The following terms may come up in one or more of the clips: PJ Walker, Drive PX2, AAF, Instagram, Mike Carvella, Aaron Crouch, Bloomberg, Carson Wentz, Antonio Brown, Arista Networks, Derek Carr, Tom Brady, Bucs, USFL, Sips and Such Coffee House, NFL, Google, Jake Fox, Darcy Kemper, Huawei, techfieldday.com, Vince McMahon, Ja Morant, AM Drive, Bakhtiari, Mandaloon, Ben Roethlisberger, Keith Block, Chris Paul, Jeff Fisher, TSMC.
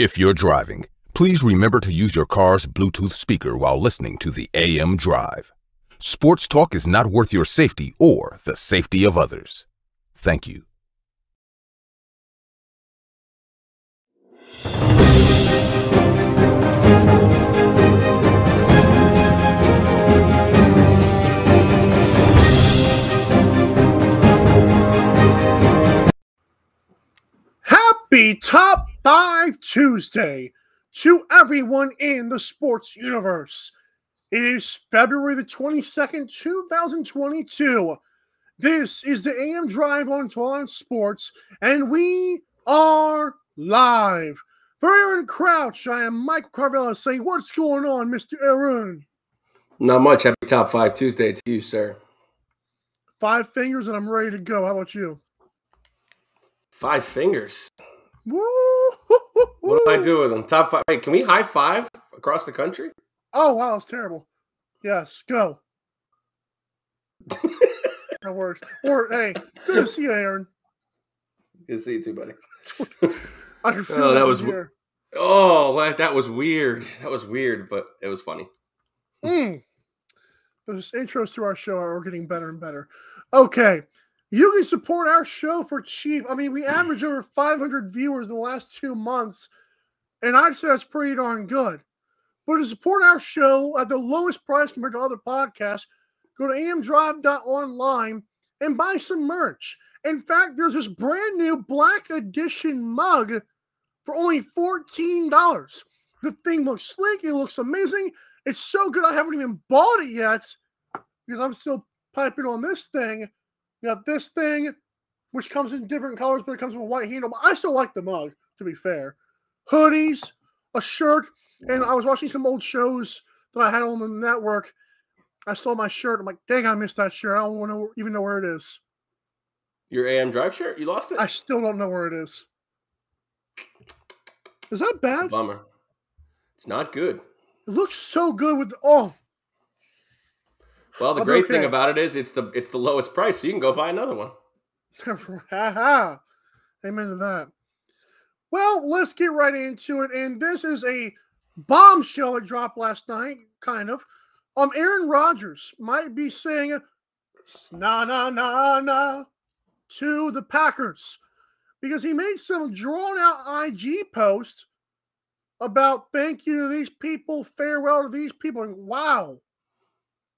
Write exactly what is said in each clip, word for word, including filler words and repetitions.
If you're driving, please remember to use your car's Bluetooth speaker while listening to the A M Drive. Sports talk is not worth your safety or the safety of others. Thank you. Happy Top five Tuesday to everyone in the sports universe. It is February the twenty-second, two thousand twenty-two. This is the A M Drive on Talon Sports, and we are live. For Aaron Crouch, I am Mike Carvella saying, what's going on, Mister Aaron? Not much. Happy Top five Tuesday to you, sir. Five fingers and I'm ready to go. How about you? Five fingers. Woo! What do I do with them? Top five. Wait, can we high five across the country? Oh, wow, that's terrible. Yes, go. That works. Or, hey, good to see you, Aaron. Good to see you too, buddy. I can feel oh, that was here. Oh, that was weird. That was weird, but it was funny. Mm. Those intros to our show are getting better and better. Okay. You can support our show for cheap. I mean, we average over five hundred viewers in the last two months, and I'd say that's pretty darn good. But to support our show at the lowest price compared to other podcasts, go to amdrive dot online and buy some merch. In fact, there's this brand new Black Edition mug for only fourteen dollars. The thing looks sleek. It looks amazing. It's so good I haven't even bought it yet because I'm still piping on this thing. You got this thing, which comes in different colors, but it comes with a white handle. But I still like the mug, to be fair. Hoodies, a shirt, and I was watching some old shows that I had on the network. I saw my shirt. I'm like, dang, I missed that shirt. I don't want to even know where it is. Your A M Drive shirt? You lost it? I still don't know where it is. Is that bad? It's a bummer. It's not good. It looks so good with the... Oh. Well, the I'm great okay. thing about it is it's the it's the lowest price, so you can go buy another one. Amen to that. Well, let's get right into it. And this is a bombshell that dropped last night, kind of. Um, Aaron Rodgers might be saying na na na na to the Packers because he made some drawn-out I G post about thank you to these people, farewell to these people, and wow.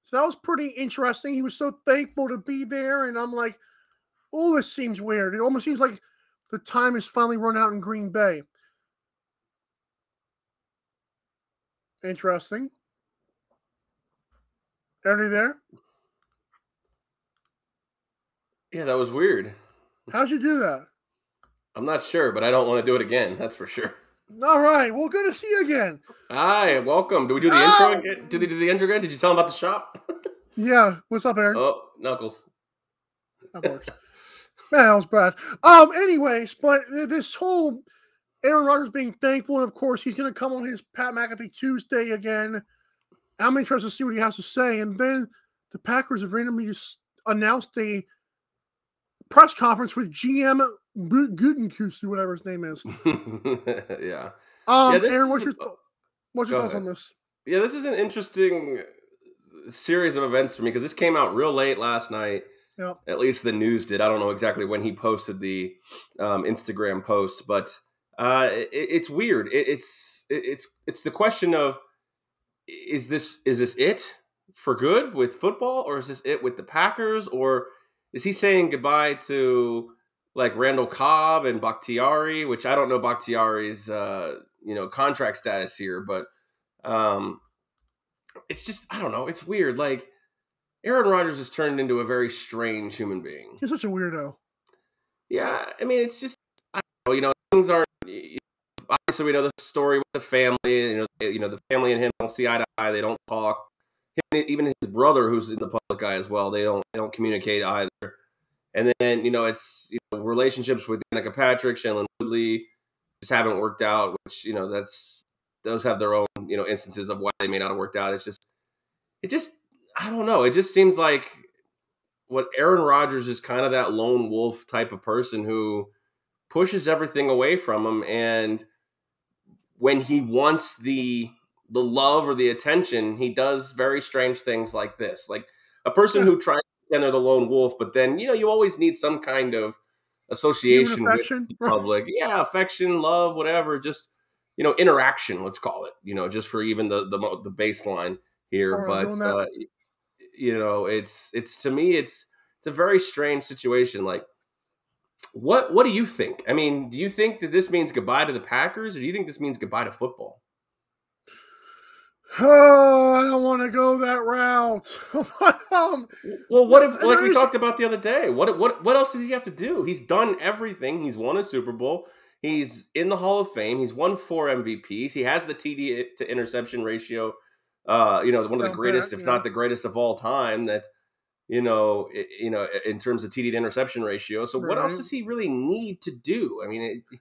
So that was pretty interesting. He was so thankful to be there, and I'm like, oh, this seems weird. It almost seems like the time has finally run out in Green Bay. Interesting. Are you there? Yeah, that was weird. How'd you do that? I'm not sure, but I don't want to do it again. That's for sure. All right. Well, good to see you again. Hi. Welcome. Do we do the oh! intro again? Did we do the intro again? Did you tell them about the shop? Yeah. What's up, Aaron? Oh, Knuckles. That works. Man, that was bad. Um, anyways, but this whole Aaron Rodgers being thankful, and of course, he's going to come on his Pat McAfee Tuesday again. I'm interested to see what he has to say. And then the Packers have randomly just announced a press conference with G M Gutekunst, whatever his name is. yeah. Um, yeah, this, Aaron, what's your, th- what's your thoughts ahead. on this? Yeah, this is an interesting series of events for me because this came out real late last night. Yep. At least the news did. I don't know exactly when he posted the um, Instagram post, but uh, it, it's weird. It, it's it, it's it's the question of is this is this it for good with football, or is this it with the Packers, or is he saying goodbye to like Randall Cobb and Bakhtiari, which I don't know Bakhtiari's uh, you know contract status here, but um, it's just I don't know. It's weird. Like Aaron Rodgers has turned into a very strange human being. He's such a weirdo. Yeah, I mean, it's just I don't know. You know, things aren't. You know, obviously, we know the story with the family. You know, you know the family and him don't see eye to eye. They don't talk. Even his brother, who's in the public eye as well, they don't they don't communicate either. And then you know it's you know, relationships with Danica Patrick, Shannon Woodley just haven't worked out. Which you know that's those have their own you know instances of why they may not have worked out. It's just it just I don't know. It just seems like what Aaron Rodgers is kind of that lone wolf type of person who pushes everything away from him and when he wants the the love or the attention, he does very strange things like this. Like a person yeah. who tries to pretend they're the lone wolf, but then, you know, you always need some kind of association with the public. Yeah, affection, love, whatever, just, you know, interaction, let's call it, you know, just for even the the, the baseline here. Right, but, uh, you know, it's, it's to me, it's, it's a very strange situation. Like, what, what do you think? I mean, do you think that this means goodbye to the Packers, or do you think this means goodbye to football? Oh, I don't want to go that route. um, well, what if, like we talked about the other day, what what what else does he have to do? He's done everything. He's won a Super Bowl. He's in the Hall of Fame. He's won four M V Ps. He has the T D to interception ratio. Uh, you know, one of the greatest, if not the greatest of all time. That you know, it, you know, in terms of T D to interception ratio. So, what else does he really need to do? I mean, it,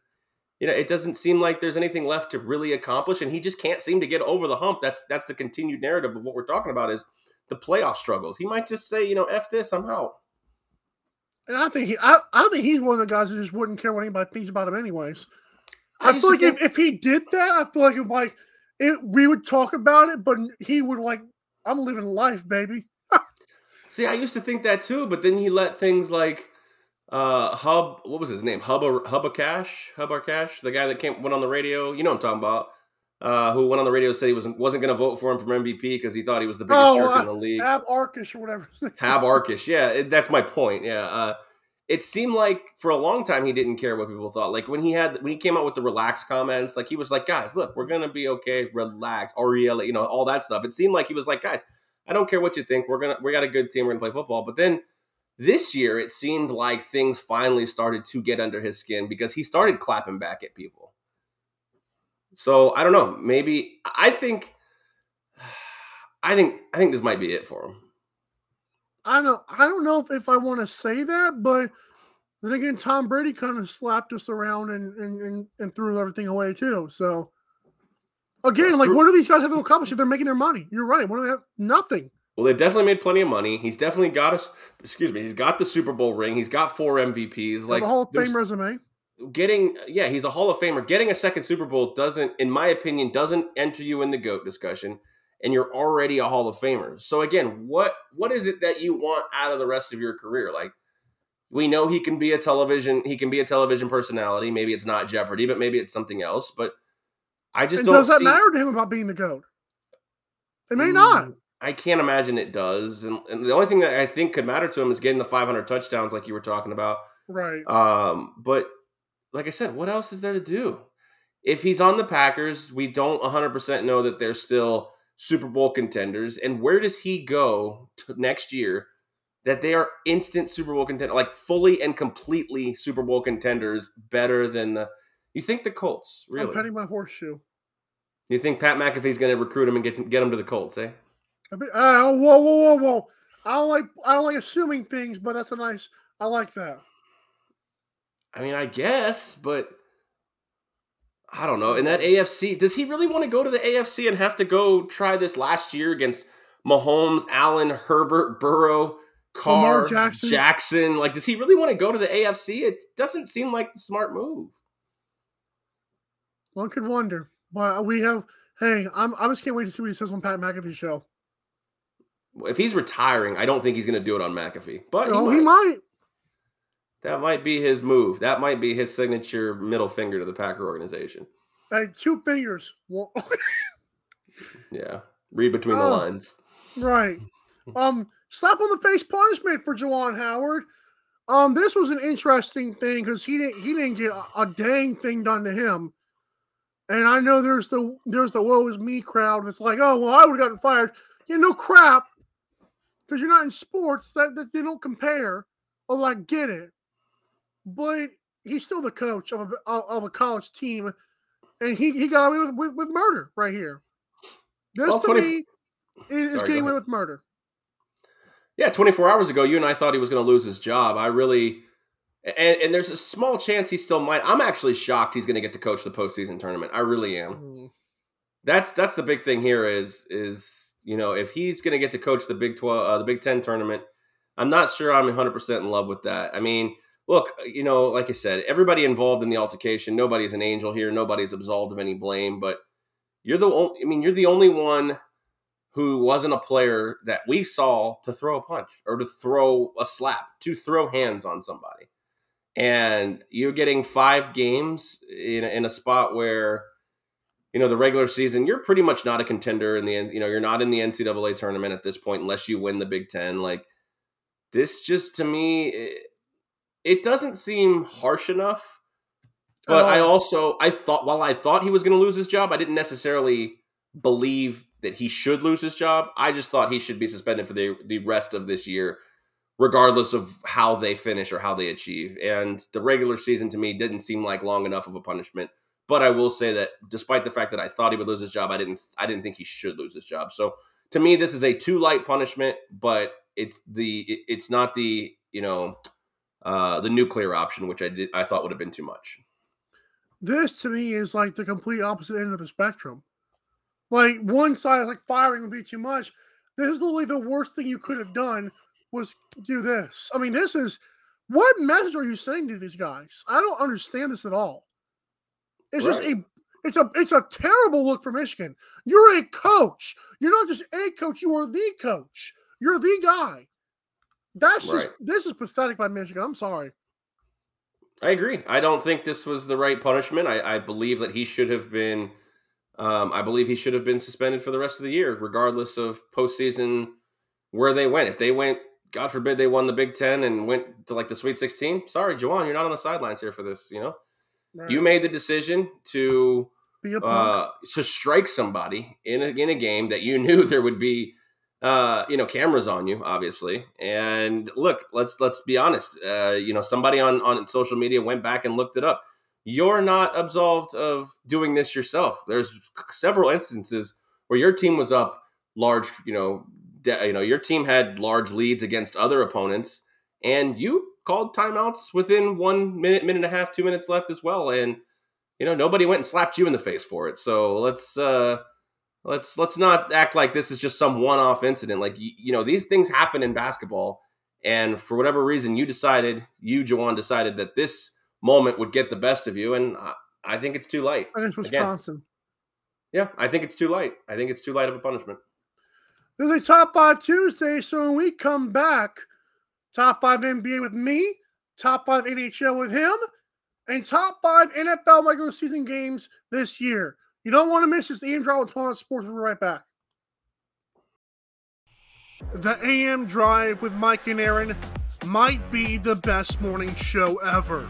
you know, it doesn't seem like there's anything left to really accomplish, and he just can't seem to get over the hump. That's that's the continued narrative of what we're talking about is the playoff struggles. He might just say, you know, F this, I'm out. And I think he, I, I think he's one of the guys who just wouldn't care what anybody thinks about him, anyways. I, I feel like think- if, if he did that, I feel like it, like it, we would talk about it, but he would like, I'm living life, baby. See, I used to think that too, but then he let things like. Uh, Hub, what was his name? Hub, Hab-Arkush, Hab-Arkush, the guy that came went on the radio. You know what I'm talking about. Uh, who went on the radio and said he wasn't wasn't going to vote for him from M V P because he thought he was the biggest oh, jerk I, in the league. Hab-Arkush or whatever. Hab-Arkush, yeah, it, that's my point. Yeah, uh, it seemed like for a long time he didn't care what people thought. Like when he had when he came out with the relaxed comments, like he was like, guys, look, we're gonna be okay, relax, R E L A, you know, all that stuff. It seemed like he was like, guys, I don't care what you think. We're gonna we got a good team. We're gonna play football. But then. This year, it seemed like things finally started to get under his skin because he started clapping back at people. So I don't know. Maybe I think, I think, I think this might be it for him. I don't. I don't know if, if I want to say that, but then again, Tom Brady kind of slapped us around and and and, and threw everything away too. So again, like, what do these guys have to accomplish if they're making their money? You're right. What do they have? Nothing. Well, they've definitely made plenty of money. He's definitely got us. Excuse me. He's got the Super Bowl ring. He's got four M V Ps. Like a Hall of Fame resume. Getting yeah, he's a Hall of Famer. Getting a second Super Bowl doesn't, in my opinion, doesn't enter you in the GOAT discussion. And you're already a Hall of Famer. So again, what what is it that you want out of the rest of your career? Like we know he can be a television. He can be a television personality. Maybe it's not Jeopardy, but maybe it's something else. But I just and don't. Does that see... matter to him about being the GOAT? It may mm. not. I can't imagine it does. And, and the only thing that I think could matter to him is getting the five hundred touchdowns like you were talking about. Right. Um, but like I said, what else is there to do? If he's on the Packers, we don't one hundred percent know that they're still Super Bowl contenders. And where does he go to next year that they are instant Super Bowl contenders, like fully and completely Super Bowl contenders better than the – you think the Colts, really? I'm petting my horseshoe. You think Pat McAfee's going to recruit him and get, get him to the Colts, eh? I mean, uh, whoa, whoa, whoa, whoa! I don't like I don't like assuming things, but that's a nice. I like that. I mean, I guess, but I don't know. In that A F C, does he really want to go to the A F C and have to go try this last year against Mahomes, Allen, Herbert, Burrow, Carr, Jackson. Jackson? Like, does he really want to go to the A F C? It doesn't seem like the smart move. One could wonder, but we have. Hey, I'm. I just can't wait to see what he says on Pat McAfee's show. If he's retiring, I don't think he's going to do it on McAfee. But he, oh, might. he might. That might be his move. That might be his signature middle finger to the Packer organization. Hey, two fingers. Well, yeah. Read between uh, the lines. Right. Um, slap on the face punishment for Juwan Howard. Um, this was an interesting thing because he didn't he didn't get a, a dang thing done to him. And I know there's the there's the woe is me crowd that's like, oh well, I would have gotten fired. Yeah, no crap. Because you're not in sports, that, that they don't compare. Although I get it, but he's still the coach of a, of a college team, and he, he got away with, with, with murder right here. This well, to twenty... me is, Sorry, is getting away with murder. Yeah, twenty-four hours ago, you and I thought he was going to lose his job. I really, and, and there's a small chance he still might. I'm actually shocked he's going to get to coach the postseason tournament. I really am. Mm. That's that's the big thing here is is. You know, if he's going to get to coach the Big twelve, uh, the Big Ten tournament, I'm not sure I'm one hundred percent in love with that. I mean, look, you know, like I said, everybody involved in the altercation, nobody's an angel here. Nobody's absolved of any blame, but you're the only, I mean, you're the only one who wasn't a player that we saw to throw a punch or to throw a slap, to throw hands on somebody. And you're getting five games in, in a spot where, you know, the regular season, you're pretty much not a contender in the end. You know, you're not in the N C double A tournament at this point unless you win the Big Ten. Like, this just, to me, it, it doesn't seem harsh enough. But oh. I also, I thought, while I thought he was going to lose his job, I didn't necessarily believe that he should lose his job. I just thought he should be suspended for the, the rest of this year, regardless of how they finish or how they achieve. And the regular season, to me, didn't seem like long enough of a punishment. But I will say that despite the fact that I thought he would lose his job, I didn't I didn't think he should lose his job. So to me, this is a too light punishment, but it's the it's not the, you know, uh, the nuclear option, which I did I thought would have been too much. This to me is like the complete opposite end of the spectrum. Like, one side is like firing would be too much. This is literally the worst thing you could have done was do this. I mean, this is what message are you sending to these guys? I don't understand this at all. It's right. just a, it's a, it's a terrible look for Michigan. You're a coach. You're not just a coach. You are the coach. You're the guy. That's right. just, this is pathetic by Michigan. I'm sorry. I agree. I don't think this was the right punishment. I, I believe that he should have been, um, I believe he should have been suspended for the rest of the year, regardless of postseason where they went. If they went, God forbid, they won the Big Ten and went to like the Sweet sixteen. Sorry, Juwan, you're not on the sidelines here for this, you know? Right. You made the decision to be a uh, to strike somebody in a, in a game that you knew there would be, uh, you know, cameras on you, obviously. And look, let's let's be honest. Uh, you know, somebody on, on social media went back and looked it up. You're not absolved of doing this yourself. There's several instances where your team was up large. You know, de- you know, your team had large leads against other opponents, and you called timeouts within one minute, minute and a half, two minutes left as well. And, you know, nobody went and slapped you in the face for it. So let's, uh, let's, let's not act like this is just some one-off incident. Like, you, you know, these things happen in basketball. And for whatever reason, you decided, you, Juwan, decided that this moment would get the best of you. And I, I think it's too light. I think Wisconsin. Again, yeah, I think it's too light. I think it's too light of a punishment. This is a Top five Tuesday. So when we come back, Top five N B A with me, Top five N H L with him, and Top five N F L regular season games this year. You don't want to miss this. A M Drive with Toronto Sports. We'll be right back. The A M Drive with Mike and Aaron might be the best morning show ever.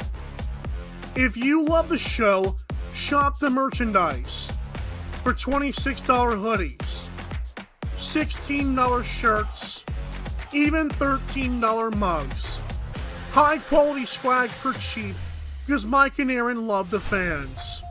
If you love the show, shop the merchandise for twenty-six dollars hoodies, sixteen dollars shirts, even thirteen dollars mugs. High quality swag for cheap because Mike and Aaron love the fans.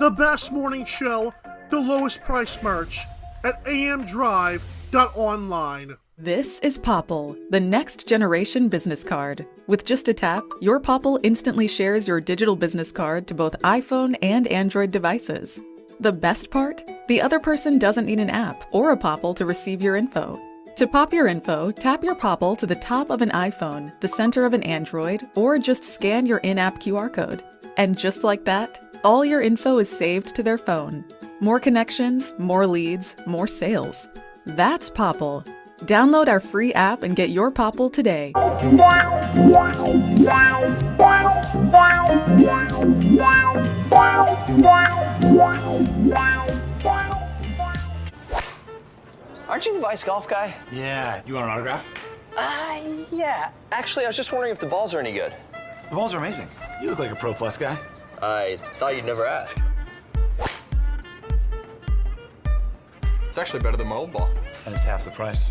The best morning show, the lowest price merch at a m drive dot online. This is Popple, the next generation business card. With just a tap, your Popple instantly shares your digital business card to both iPhone and Android devices. The best part? The other person doesn't need an app or a Popple to receive your info. To pop your info, tap your Popple to the top of an iPhone, the center of an Android, or just scan your in-app Q R code. And just like that, all your info is saved to their phone. More connections, more leads, more sales. That's Popple. Download our free app and get your Popple today. Aren't you the Vice Golf guy? Yeah. You want an autograph? Uh, yeah. Actually, I was just wondering if the balls are any good. The balls are amazing. You look like a Pro Plus guy. I thought you'd never ask. It's actually better than my old ball. And it's half the price.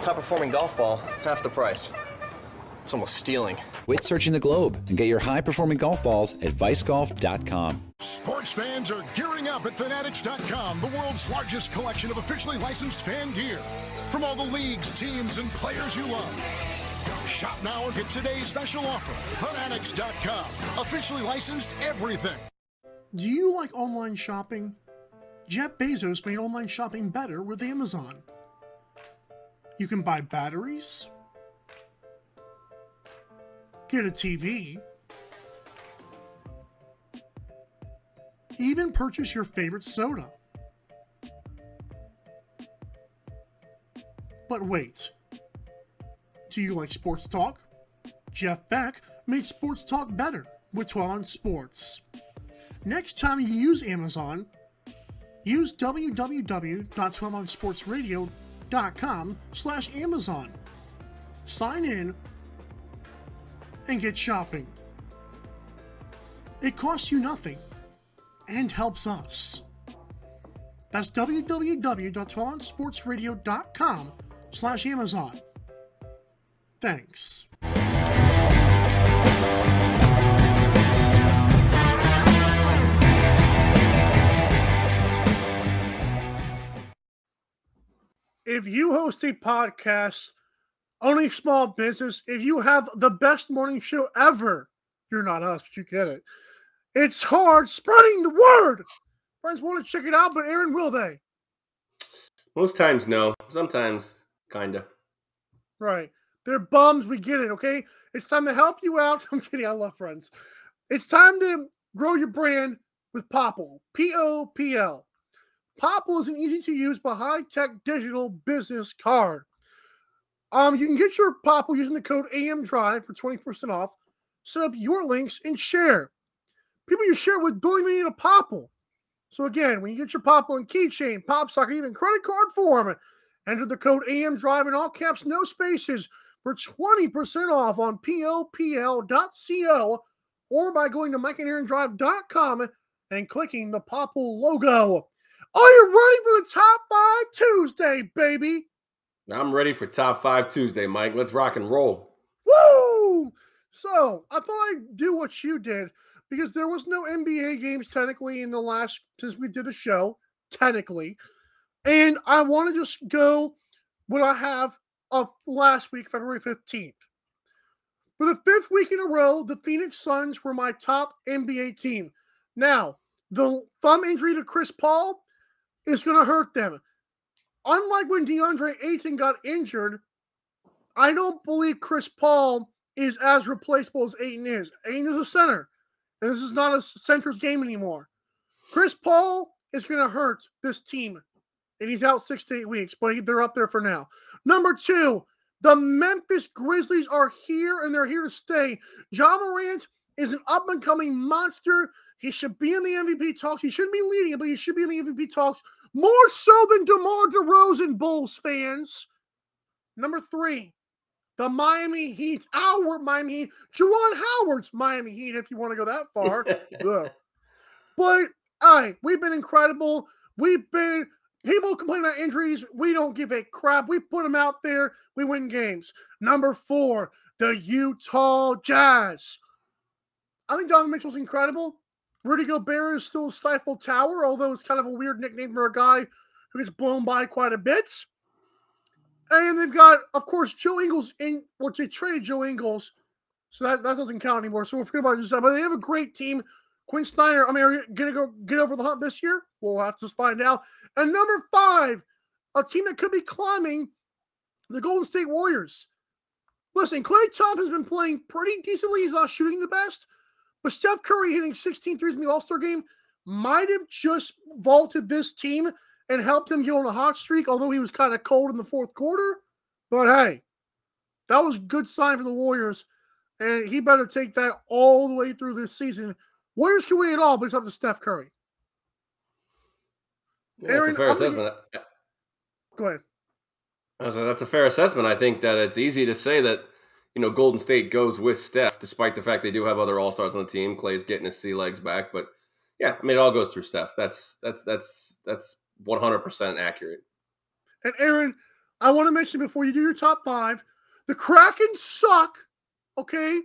Top performing golf ball, half the price. It's almost stealing. Quit searching the globe and get your high-performing golf balls at vice golf dot com. Sports fans are gearing up at fanatics dot com, the world's largest collection of officially licensed fan gear. From all the leagues, teams, and players you love. Shop now and get today's special offer. fanatics dot com. Officially licensed everything. Do you like online shopping? Jeff Bezos made online shopping better with Amazon. You can buy batteries, get a T V. Even purchase your favorite soda. But wait, do you like sports talk? Jeff Beck made sports talk better with twelve on Sports. Next time you use Amazon, use w w w dot twelve on sports radio dot com slash Amazon. Sign in and get shopping. It costs you nothing and helps us. That's w w w dot twelve on sports radio dot com slash Amazon. Thanks. If you host a podcast, own a small business, if you have the best morning show ever, you're not us, but you get it. It's hard spreading the word. Friends want to check it out, but Aaron, will they? Most times, no. Sometimes, kind of. Right. They're bums. We get it, okay? It's time to help you out. I'm kidding. I love Friends. It's time to grow your brand with Popple. P O P L. Popple is an easy-to-use, but high-tech digital business card. Um, you can get your Popple using the code A M Drive for twenty percent off. Set up your links and share. People you share with don't even need a Popple. So again, when you get your Popple and keychain, pop socket, even credit card form, enter the code A M Drive in all caps, no spaces, for twenty percent off on popl dot co or by going to mike and aaron drive dot com and clicking the Popple logo. Are you ready for the Top five Tuesday, baby? I'm ready for Top five Tuesday, Mike. Let's rock and roll. Woo! So I thought I'd do what you did, because there was no N B A games technically in the last, since we did the show, technically. And I want to just go what I have of last week, February fifteenth. For the fifth week in a row, the Phoenix Suns were my top N B A team. Now, the thumb injury to Chris Paul is going to hurt them. Unlike when DeAndre Ayton got injured, I don't believe Chris Paul is as replaceable as Ayton is. Ayton is a center. And this is not a center's game anymore. Chris Paul is going to hurt this team, and he's out six to eight weeks, but they're up there for now. Number two, the Memphis Grizzlies are here, and they're here to stay. Ja Morant is an up-and-coming monster. He should be in the M V P talks. He shouldn't be leading it, but he should be in the M V P talks more so than DeMar DeRozan, Bulls fans. Number three, the Miami Heat, our Miami Heat, Juwan Howard's Miami Heat, if you want to go that far. But, all right, we've been incredible. We've been – people complain about injuries. We don't give a crap. We put them out there. We win games. Number four, the Utah Jazz. I think Donovan Mitchell's incredible. Rudy Gobert is still a stifled tower, although it's kind of a weird nickname for a guy who gets blown by quite a bit. And they've got, of course, Joe Ingles, in, which they traded Joe Ingles, so that, that doesn't count anymore. So we'll forget about it. But they have a great team. Quinn Snyder, I mean, are you going to go get over the hump this year? We'll have to find out. And number five, a team that could be climbing, the Golden State Warriors. Listen, Clay Thompson has been playing pretty decently. He's not shooting the best. But Steph Curry hitting sixteen threes in the All-Star game might have just vaulted this team and helped them get on a hot streak, although he was kind of cold in the fourth quarter. But, hey, that was a good sign for the Warriors, and he better take that all the way through this season. Warriors can win it all, but it's up to Steph Curry. Yeah, Aaron, that's a fair I'm assessment. Gonna... Go ahead. That's a fair assessment. I think that it's easy to say that, you know, Golden State goes with Steph, despite the fact they do have other all-stars on the team. Clay's getting his sea legs back, but yeah, I mean, it all goes through Steph. That's that's that's that's one hundred percent accurate. And Aaron, I want to mention before you do your top five, the Kraken suck, okay?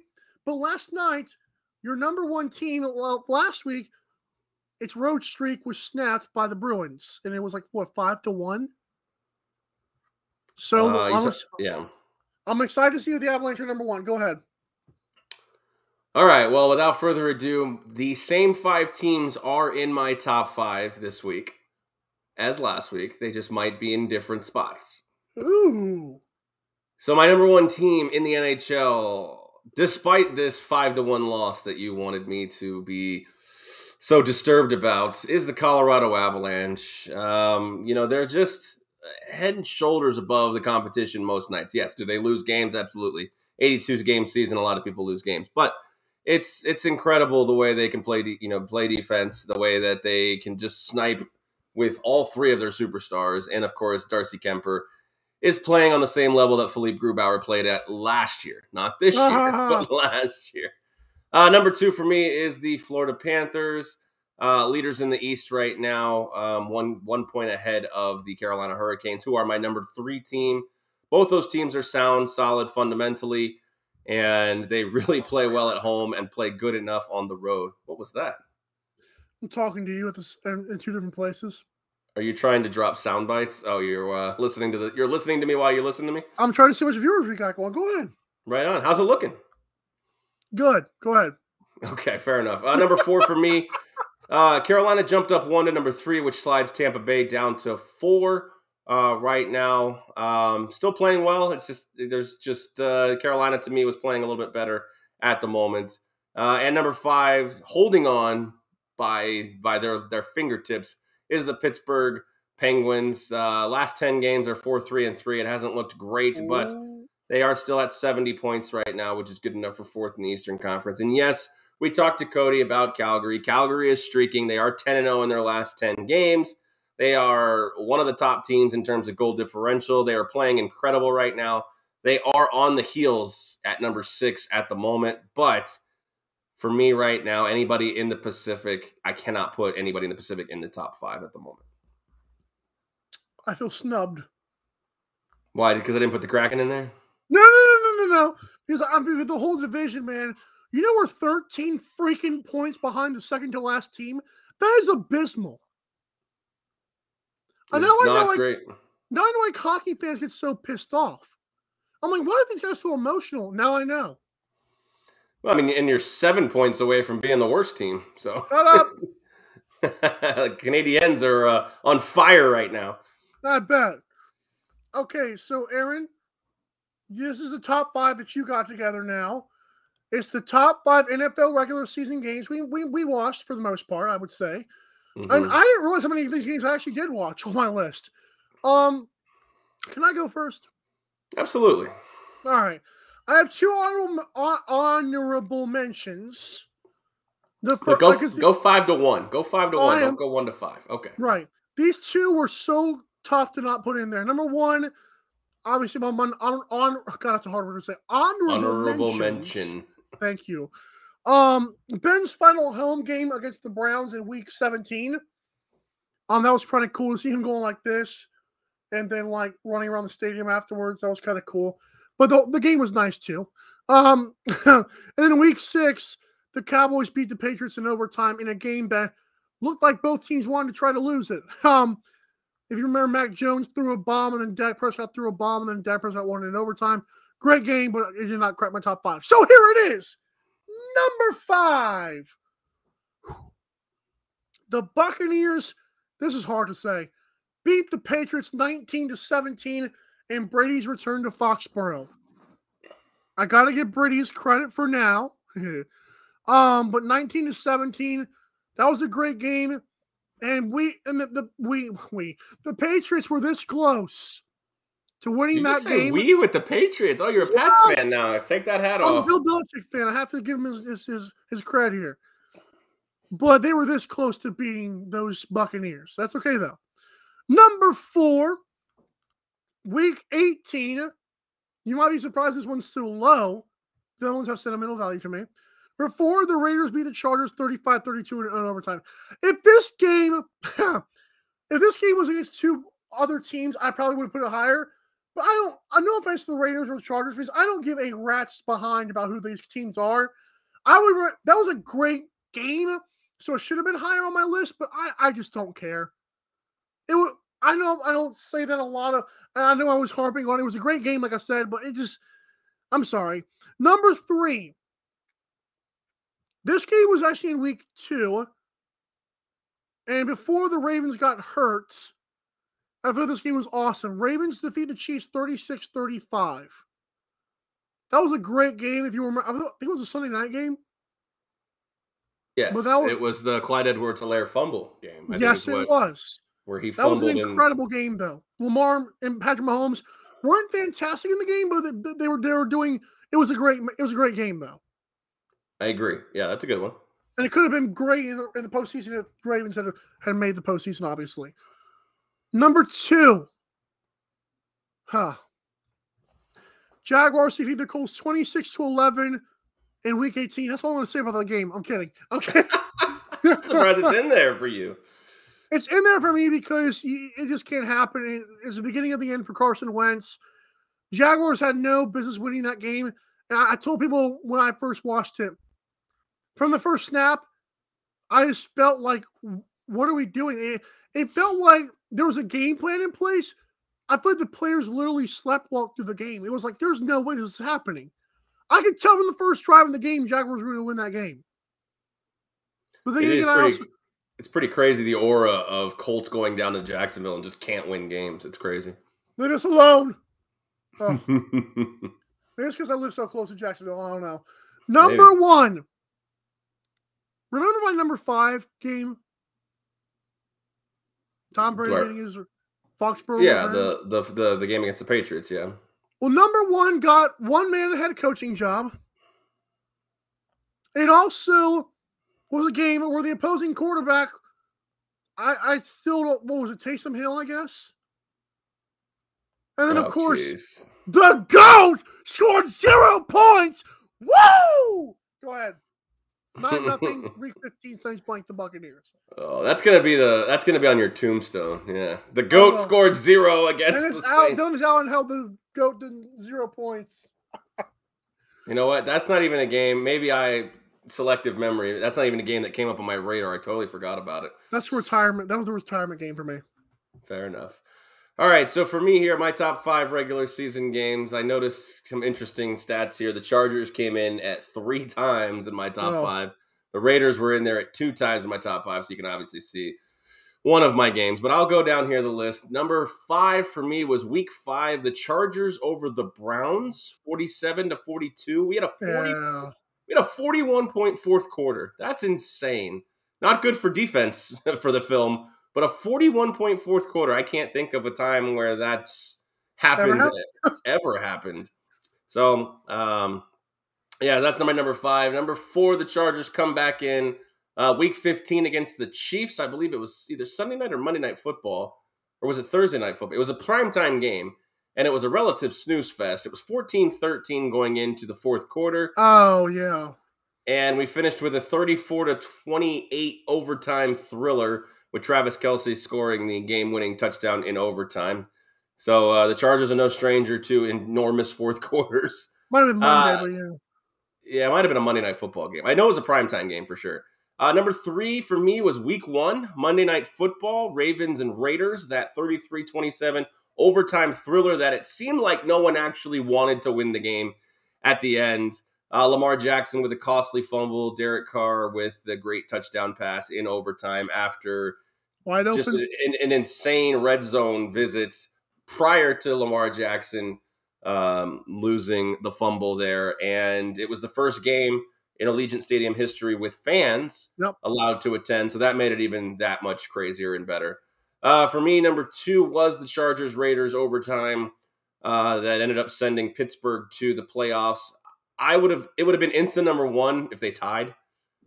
But last night, your number one team last week, its road streak was snapped by the Bruins, and it was like what five to one. So uh, honest, saw, yeah. I'm excited to see who the Avalanche are number one. Go ahead. All right. Well, without further ado, the same five teams are in my top five this week as last week. They just might be in different spots. Ooh. So my number one team in the N H L, despite this five to one loss that you wanted me to be so disturbed about, is the Colorado Avalanche. Um, you know, they're just head and shoulders above the competition most nights. Yes, do they lose games? Absolutely. eighty-two game season, a lot of people lose games, but it's it's incredible the way they can play, de- you know, play defense, the way that they can just snipe with all three of their superstars, and of course Darcy Kemper is playing on the same level that Philippe Grubauer played at last year. Not this year, but last year. Uh, number two for me is the Florida Panthers, uh, leaders in the East right now, um, one one point ahead of the Carolina Hurricanes, who are my number three team. Both those teams are sound, solid fundamentally, and they really play well at home and play good enough on the road. What was that? I'm talking to you at this, in two different places. Are you trying to drop sound bites? Oh, you're uh, listening to the. You're listening to me while you listen to me. I'm trying to see how much viewers we got going. Go ahead. Right on. How's it looking? Good. Go ahead. Okay, fair enough. Uh, number four for me, uh, Carolina jumped up one to number three, which slides Tampa Bay down to four uh, right now. Um, still playing well. It's just there's just uh, Carolina to me was playing a little bit better at the moment. Uh, and number five, holding on by by their their fingertips, is the Pittsburgh Penguins. Uh, last ten games are four, three, and three. It hasn't looked great, but they are still at seventy points right now, which is good enough for fourth in the Eastern Conference. And yes, we talked to Cody about Calgary. Calgary is streaking. They are ten and oh in their last ten games. They are one of the top teams in terms of goal differential. They are playing incredible right now. They are on the heels at number six at the moment, but for me right now, anybody in the Pacific, I cannot put anybody in the Pacific in the top five at the moment. I feel snubbed. Why? Because I didn't put the Kraken in there? No, no, no, no, no, no. Because I'm with the whole division, man. You know we're thirteen freaking points behind the second to last team? That is abysmal. It's I know, not I know, great. I, now I know like hockey fans get so pissed off. I'm like, why are these guys so emotional? Now I know. Well, I mean, and you're seven points away from being the worst team. So shut up. Canadiens are uh, on fire right now. I bet. Okay, so Aaron, this is the top five that you got together now. It's the top five N F L regular season games we we, we watched for the most part, I would say. Mm-hmm. And I didn't realize how many of these games I actually did watch on my list. Um, can I go first? Absolutely. All right. I have two honorable, honorable mentions. The first, go, the, go five to one. Go five to I one. Am, Don't go one to five. Okay. Right. These two were so tough to not put in there. Number one, obviously, my on, on God, that's a hard word to say. Honorable, honorable mentions, mention. Thank you. Um, Ben's final home game against the Browns in Week seventeen. Um, that was pretty cool to see him going like this, and then like running around the stadium afterwards. That was kind of cool. But the, the game was nice, too. Um, and then in Week six, the Cowboys beat the Patriots in overtime in a game that looked like both teams wanted to try to lose it. Um, if you remember, Mac Jones threw a bomb, and then Dak Prescott threw a bomb, and then Dak Prescott won in overtime. Great game, but it did not crack my top five. So here it is, number five. The Buccaneers, this is hard to say, beat the Patriots nineteen to seventeen. And Brady's return to Foxborough. I got to give Brady's credit for now. um, but nineteen to seventeen, that was a great game. And we and the, the we we the Patriots were this close to winning you that just game. We with the Patriots. Oh, you're a Pats yeah. fan now. Take that hat I'm off. I'm a Bill Belichick fan. I have to give him his his his, his credit here. But they were this close to beating those Buccaneers. That's okay though. Number four. Week eighteen, you might be surprised this one's so low. The other ones have sentimental value to me. Number four, the Raiders beat the Chargers thirty-five thirty-two in overtime. If this game, if this game was against two other teams, I probably would have put it higher. But I don't. I no offense to the Raiders or the Chargers because I don't give a rat's behind about who these teams are. I would. That was a great game, so it should have been higher on my list. But I, I just don't care. It was. I know I don't say that a lot of, and I know I was harping on it. It was a great game, like I said, but it just, I'm sorry. Number three, this game was actually in week two, and before the Ravens got hurt, I thought this game was awesome. Ravens defeat the Chiefs thirty-six thirty-five. That was a great game. If you remember, I think it was a Sunday night game. Yes, was, it was the Clyde Edwards-Helaire fumble game. I yes, think it, was, it was. Where he fumbled. That was an incredible in... game, though. Lamar and Patrick Mahomes weren't fantastic in the game, but they, they were they were doing. It was a great. It was a great game, though. I agree. Yeah, that's a good one. And it could have been great in the, in the postseason if Ravens had, had made the postseason. Obviously, number two. Huh. Jaguars defeat the Colts twenty-six to eleven in Week eighteen. That's all I want to say about that game. I'm kidding. Okay. I'm surprised it's in there for you. It's in there for me because it just can't happen. It's the beginning of the end for Carson Wentz. Jaguars had no business winning that game. And I told people when I first watched it, from the first snap, I just felt like, what are we doing? It, it felt like there was a game plan in place. I feel like the players literally slept walk through the game. It was like, there's no way this is happening. I could tell from the first drive in the game, Jaguars were going to win that game. But then it again, pretty, I also, it's pretty crazy, the aura of Colts going down to Jacksonville and just can't win games. It's crazy. Leave us alone. Oh. Maybe it's because I live so close to Jacksonville. I don't know. Number Maybe. one. Remember my number five game? Tom Brady getting his... Foxborough. Yeah, the, the the the game against the Patriots, yeah. Well, number one got one man that had a coaching job. It also was a game where the opposing quarterback, I, I still don't, what was it, Taysom Hill, I guess? And then, oh, of course, geez. the GOAT scored zero points. Woo! Go ahead. nine nothing, week fifteen, Saints blank the Buccaneers. Oh, that's gonna be the that's gonna be on your tombstone. Yeah, the GOAT oh, scored zero against Dennis the Al- Saints. Dennis Allen held the GOAT to zero points. You know what? That's not even a game. Maybe I selective memory. That's not even a game that came up on my radar. I totally forgot about it. That's retirement. That was the retirement game for me. Fair enough. All right, so for me here, my top five regular season games, I noticed some interesting stats here. The Chargers came in at three times in my top oh. five. The Raiders were in there at two times in my top five, so you can obviously see one of my games. But I'll go down here the list. Number five for me was week five, the Chargers over the Browns, forty-seven to forty-two. We had a forty, yeah. we had a forty-one point fourth quarter. That's insane. Not good for defense for the film. But a forty-one point fourth quarter, I can't think of a time where that's happened, ever happened. ever happened. So, um, yeah, that's my number five. Number four, the Chargers come back in uh, week fifteen against the Chiefs. I believe it was either Sunday night or Monday night football, or was it Thursday night football? It was a primetime game, and it was a relative snooze fest. It was fourteen thirteen going into the fourth quarter. Oh, yeah. And we finished with a thirty-four to twenty-eight overtime thriller, with Travis Kelce scoring the game-winning touchdown in overtime. So uh, the Chargers are no stranger to enormous fourth quarters. Might have been Monday, uh, but yeah. Yeah, it might have been a Monday night football game. I know it was a primetime game for sure. Uh, number three for me was week one, Monday night football, Ravens and Raiders, that thirty-three twenty-seven overtime thriller that it seemed like no one actually wanted to win the game at the end. Uh, Lamar Jackson with a costly fumble, Derek Carr with the great touchdown pass in overtime after Wide just open. An, an insane red zone visit prior to Lamar Jackson um, losing the fumble there. And it was the first game in Allegiant Stadium history with fans yep. allowed to attend, so that made it even that much crazier and better. Uh, for me, number two was the Chargers-Raiders overtime uh, that ended up sending Pittsburgh to the playoffs. I would have, it would have been instant number one if they tied.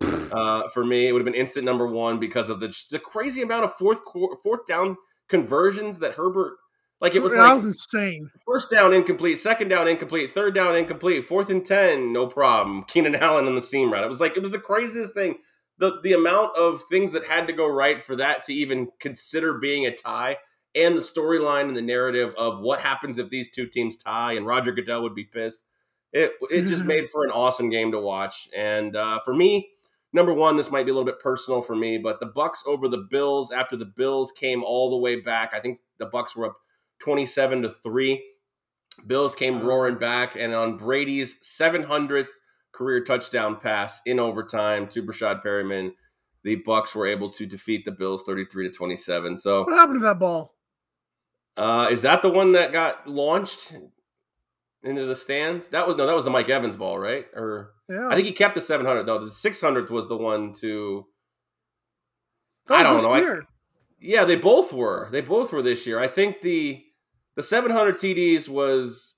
Uh, for me, it would have been instant number one because of the the crazy amount of fourth qu- fourth down conversions that Herbert, like it was that like was insane. First down incomplete, second down incomplete, third down incomplete, fourth and ten, no problem. Keenan Allen on the seam route. It was like it was the craziest thing. The the amount of things that had to go right for that to even consider being a tie, and the storyline and the narrative of what happens if these two teams tie and Roger Goodell would be pissed. It it just made for an awesome game to watch. And uh, for me, number one, this might be a little bit personal for me, but the Bucks over the Bills after the Bills came all the way back. I think the Bucks were up twenty-seven to three. Bills came roaring back, and on Brady's seven hundredth career touchdown pass in overtime to Breshad Perriman, the Bucks were able to defeat the Bills thirty-three to twenty-seven. So what happened to that ball? Uh, is that the one that got launched? into the stands. That was no, that was the Mike Evans ball, right? Or yeah. I think he kept the seven hundred. No, the six hundredth was the one to. That I don't know. I, yeah, they both were. They both were this year. I think the the seven hundred T Ds was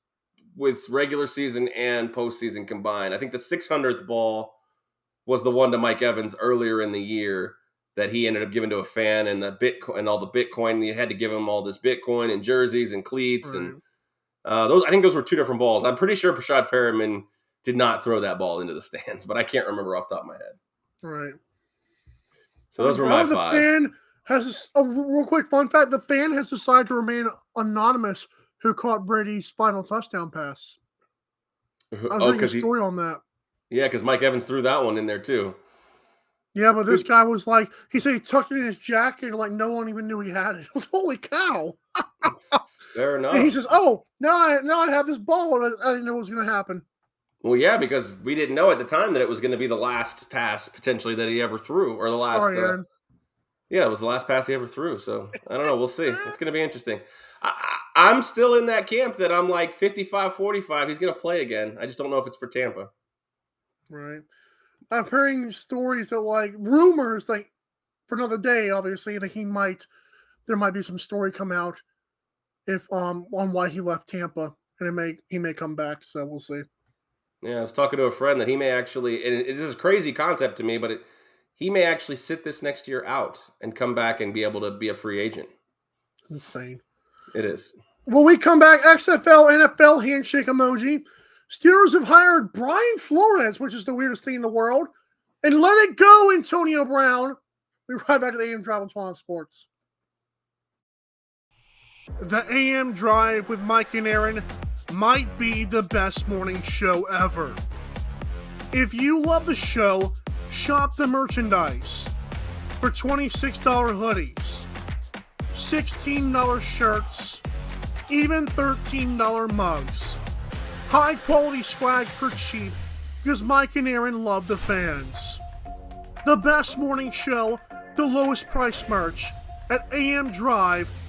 with regular season and postseason combined. I think the six hundredth ball was the one to Mike Evans earlier in the year that he ended up giving to a fan, and the Bitcoin and all the Bitcoin. You had to give him all this Bitcoin and jerseys and cleats right. and uh, those. I think those were two different balls. I'm pretty sure Breshad Perriman did not throw that ball into the stands, but I can't remember off the top of my head. Right. So those were my five. The fan has a real quick fun fact. The fan has decided to remain anonymous who caught Brady's final touchdown pass. I was oh, reading a story he, on that. Yeah, because Mike Evans threw that one in there too. Yeah, but this guy was like, he said he tucked it in his jacket and like no one even knew he had it. I was, holy cow. Fair enough. And he says, oh, now I, now I have this ball. And I, I didn't know what was going to happen. Well, yeah, because we didn't know at the time that it was going to be the last pass potentially that he ever threw. Or the last. Sorry, Aaron. Uh, yeah, it was the last pass he ever threw. So I don't know. We'll see. It's going to be interesting. I, I, I'm still in that camp that I'm like fifty-five forty-five. He's going to play again. I just don't know if it's for Tampa. Right. I'm hearing stories that, like, rumors, like, for another day, obviously, that he might, there might be some story come out if um on why he left Tampa, and it may he may come back, so we'll see. Yeah, I was talking to a friend that he may actually, and it, it, this is a crazy concept to me, but it, he may actually sit this next year out and come back and be able to be a free agent. Insane. It is. When we come back, X F L, N F L handshake emoji. Steelers have hired Brian Flores, which is the weirdest thing in the world. And let it go, Antonio Brown. We'll be right back to the A M Drive on Swan Sports. The A M Drive with Mike and Aaron might be the best morning show ever. If you love the show, shop the merchandise for twenty-six dollar hoodies, sixteen dollar shirts, even thirteen dollar mugs. High-quality swag for cheap, because Mike and Aaron love the fans. The best morning show, the lowest price merch, at a m drive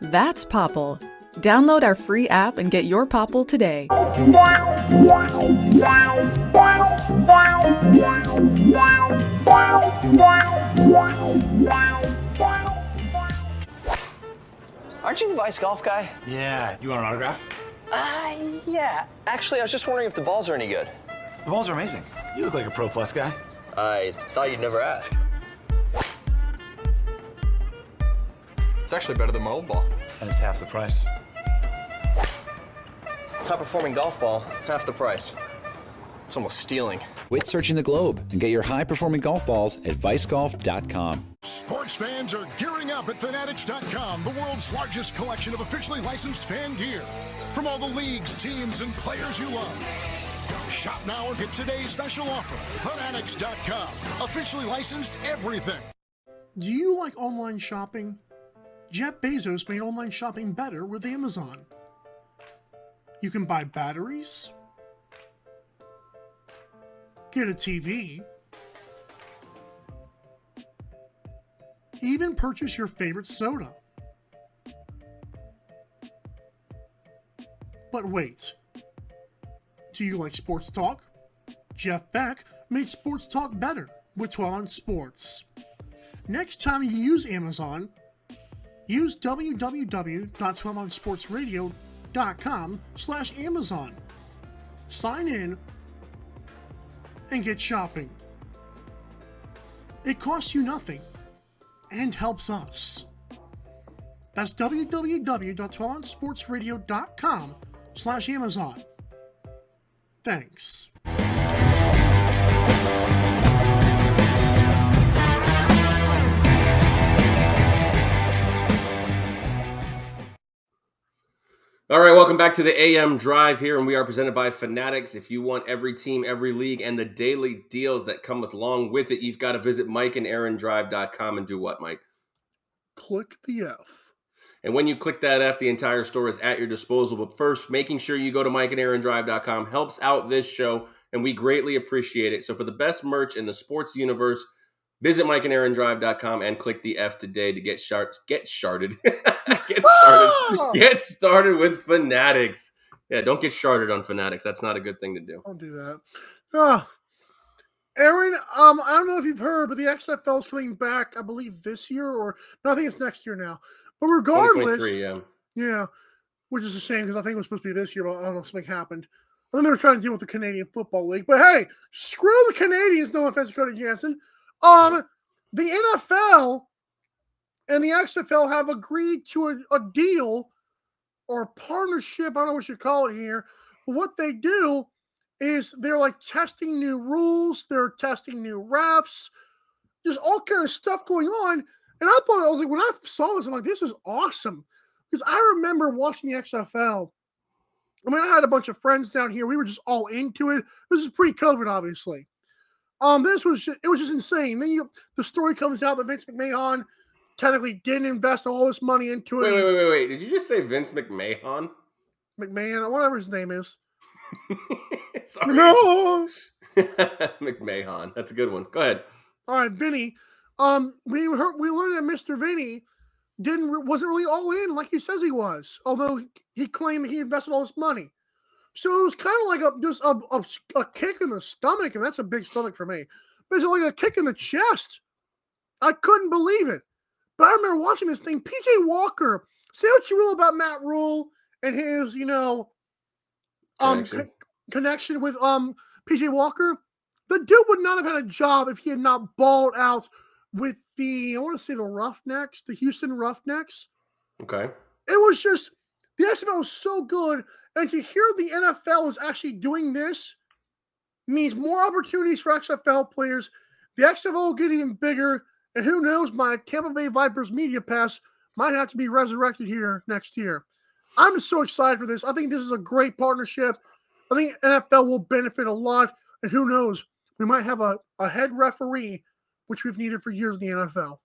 That's Popple. Download our free app and get your Popple today. Aren't you the Vice Golf guy? Yeah. You want an autograph? Uh, yeah. Actually, I was just wondering if the balls are any good. The balls are amazing. You look like a Pro Plus guy. I thought you'd never ask. It's actually better than my old ball. And it's half the price. Top-performing golf ball, half the price. It's almost stealing. Quit searching the globe and get your high-performing golf balls at vice golf dot com. Sports fans are gearing up at fanatics dot com, the world's largest collection of officially licensed fan gear. From all the leagues, teams, and players you love. Shop now and get today's special offer. fanatics dot com. Officially licensed everything. Do you like online shopping? Jeff Bezos made online shopping better with Amazon. You can buy batteries, get a T V, even purchase your favorite soda. But wait, do you like sports talk? Jeff Beck made sports talk better with twelve ounce Sports. Next time you use Amazon, use w w w dot twelve ounce sports radio dot com slash Amazon. Sign in and get shopping. It costs you nothing and helps us. That's w w w dot twelve ounce sports radio dot com slash Amazon. Thanks. All right, welcome back to the A M Drive here, and we are presented by Fanatics. If you want every team, every league, and the daily deals that come along with it, you've got to visit mike and aaron drive dot com and do what, Mike? Click the F. And when you click that F, the entire store is at your disposal. But first, making sure you go to mike and aaron drive dot com helps out this show, and we greatly appreciate it. So for the best merch in the sports universe, visit mike and aaron drive dot com and click the F today to get shart, get sharted. get started. Get started with Fanatics. Yeah, don't get sharted on Fanatics. That's not a good thing to do. Don't do that. Uh, Aaron, um, I don't know if you've heard, but the X F L is coming back, I believe, this year or no, I think it's next year now. But regardless, yeah. yeah, which is a shame because I think it was supposed to be this year, but I don't know if something happened. I think they were trying to deal with the Canadian Football League. But hey, screw the Canadians. No offense to Cody Jansen. Um, the N F L and the X F L have agreed to a, a deal or a partnership. I don't know what you call it here. But what they do is they're like testing new rules. They're testing new refs. There's all kind of stuff going on. And I thought, I was like, when I saw this, I'm like, this is awesome. Because I remember watching the X F L. I mean, I had a bunch of friends down here. We were just all into it. This is pre-COVID, obviously. Um, this was just, it was just insane. Then you the story comes out that Vince McMahon technically didn't invest all this money into it. Wait, wait, wait, wait, wait. Did you just say Vince McMahon? McMahon, whatever his name is. Sorry. No. McMahon. That's a good one. Go ahead. All right, Vinny. Um, we heard, we learned that Mister Vinny didn't wasn't really all in like he says he was, although he claimed that he invested all this money. So it was kind of like a just a, a, a kick in the stomach, and that's a big stomach for me. But it's like a kick in the chest. I couldn't believe it. But I remember watching this thing. P J Walker, say what you will about Matt Rule and his, you know, um connection, co connection with um P J Walker. The dude would not have had a job if he had not balled out with the, I want to say the Roughnecks, the Houston Roughnecks. Okay. It was just, the N F L was so good, and to hear the N F L is actually doing this means more opportunities for X F L players. The X F L will get even bigger, and who knows, my Tampa Bay Vipers media pass might have to be resurrected here next year. I'm just so excited for this. I think this is a great partnership. I think N F L will benefit a lot, and who knows, we might have a, a head referee, which we've needed for years in the N F L.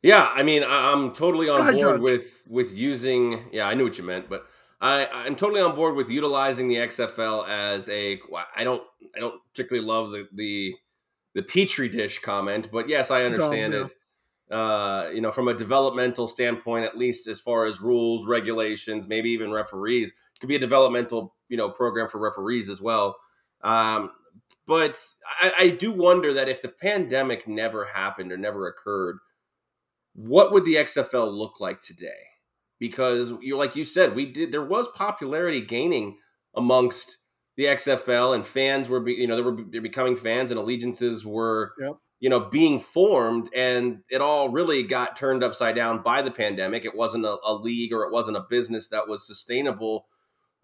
Yeah, I mean, I'm totally on board with with using. Yeah, I knew what you meant, but I, I'm totally on board with utilizing the X F L as a. I don't, I don't particularly love the the, the petri dish comment, but yes, I understand it. Uh, you know, from a developmental standpoint, at least as far as rules, regulations, maybe even referees, it could be a developmental, you know, program for referees as well. Um, but I, I do wonder that if the pandemic never happened or never occurred, what would the X F L look like today? Because you like you said, we did there was popularity gaining amongst the X F L, and fans were, be, you know, they were they're becoming fans, and allegiances were, yep. you know, being formed, and it all really got turned upside down by the pandemic. It wasn't a, a league, or it wasn't a business that was sustainable.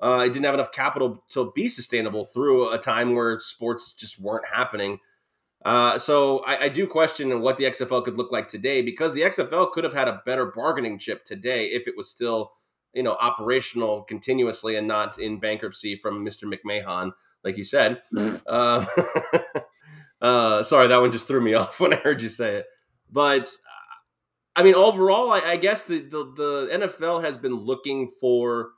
Uh, it didn't have enough capital to be sustainable through a time where sports just weren't happening. Uh, so I, I do question what the X F L could look like today, because the X F L could have had a better bargaining chip today if it was still, you know, operational continuously and not in bankruptcy from Mister McMahon, like you said. uh, uh, sorry, that one just threw me off when I heard you say it. But, I mean, overall, I, I guess the, the, the N F L has been looking for,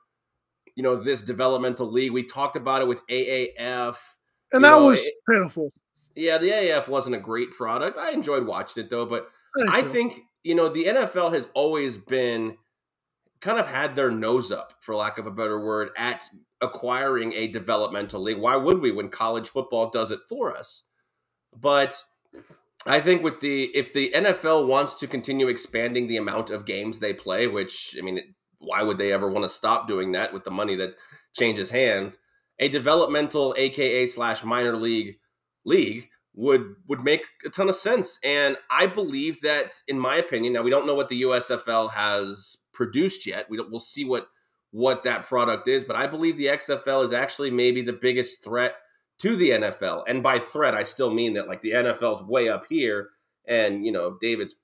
you know, this developmental league. We talked about it with A A F. And that was pitiful. Yeah, the A A F wasn't a great product. I enjoyed watching it, though. But I think, you know, the N F L has always been kind of had their nose up, for lack of a better word, at acquiring a developmental league. Why would we when college football does it for us? But I think with the if the N F L wants to continue expanding the amount of games they play, which, I mean, why would they ever want to stop doing that with the money that changes hands? A developmental, A K A slash minor league, league would would make a ton of sense. And I believe that, in my opinion, now we don't know what the U S F L has produced yet. We don't, we'll see what what that product is. But I believe the X F L is actually maybe the biggest threat to the N F L. And by threat, I still mean that like the N F L's way up here, and you know David's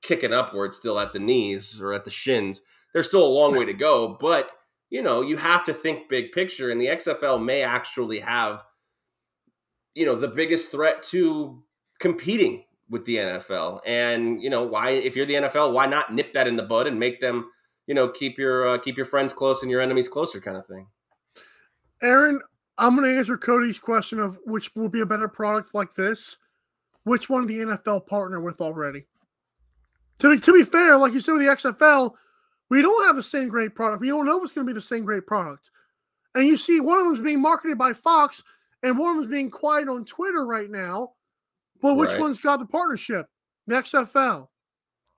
kicking upwards, still at the knees or at the shins. There's still a long way to go. But you know, you have to think big picture, and the X F L may actually have, you know, the biggest threat to competing with the N F L. And, you know, why, if you're the N F L, why not nip that in the bud and make them, you know, keep your, uh, keep your friends close and your enemies closer kind of thing. Aaron, I'm going to answer Cody's question of which will be a better product like this. Which one did the N F L partner with already? To be, to be fair, like you said with the X F L, we don't have the same great product. We don't know if it's going to be the same great product. And you see one of them is being marketed by Fox and one of them is being quiet on Twitter right now. But which right. one's got the partnership? The X F L.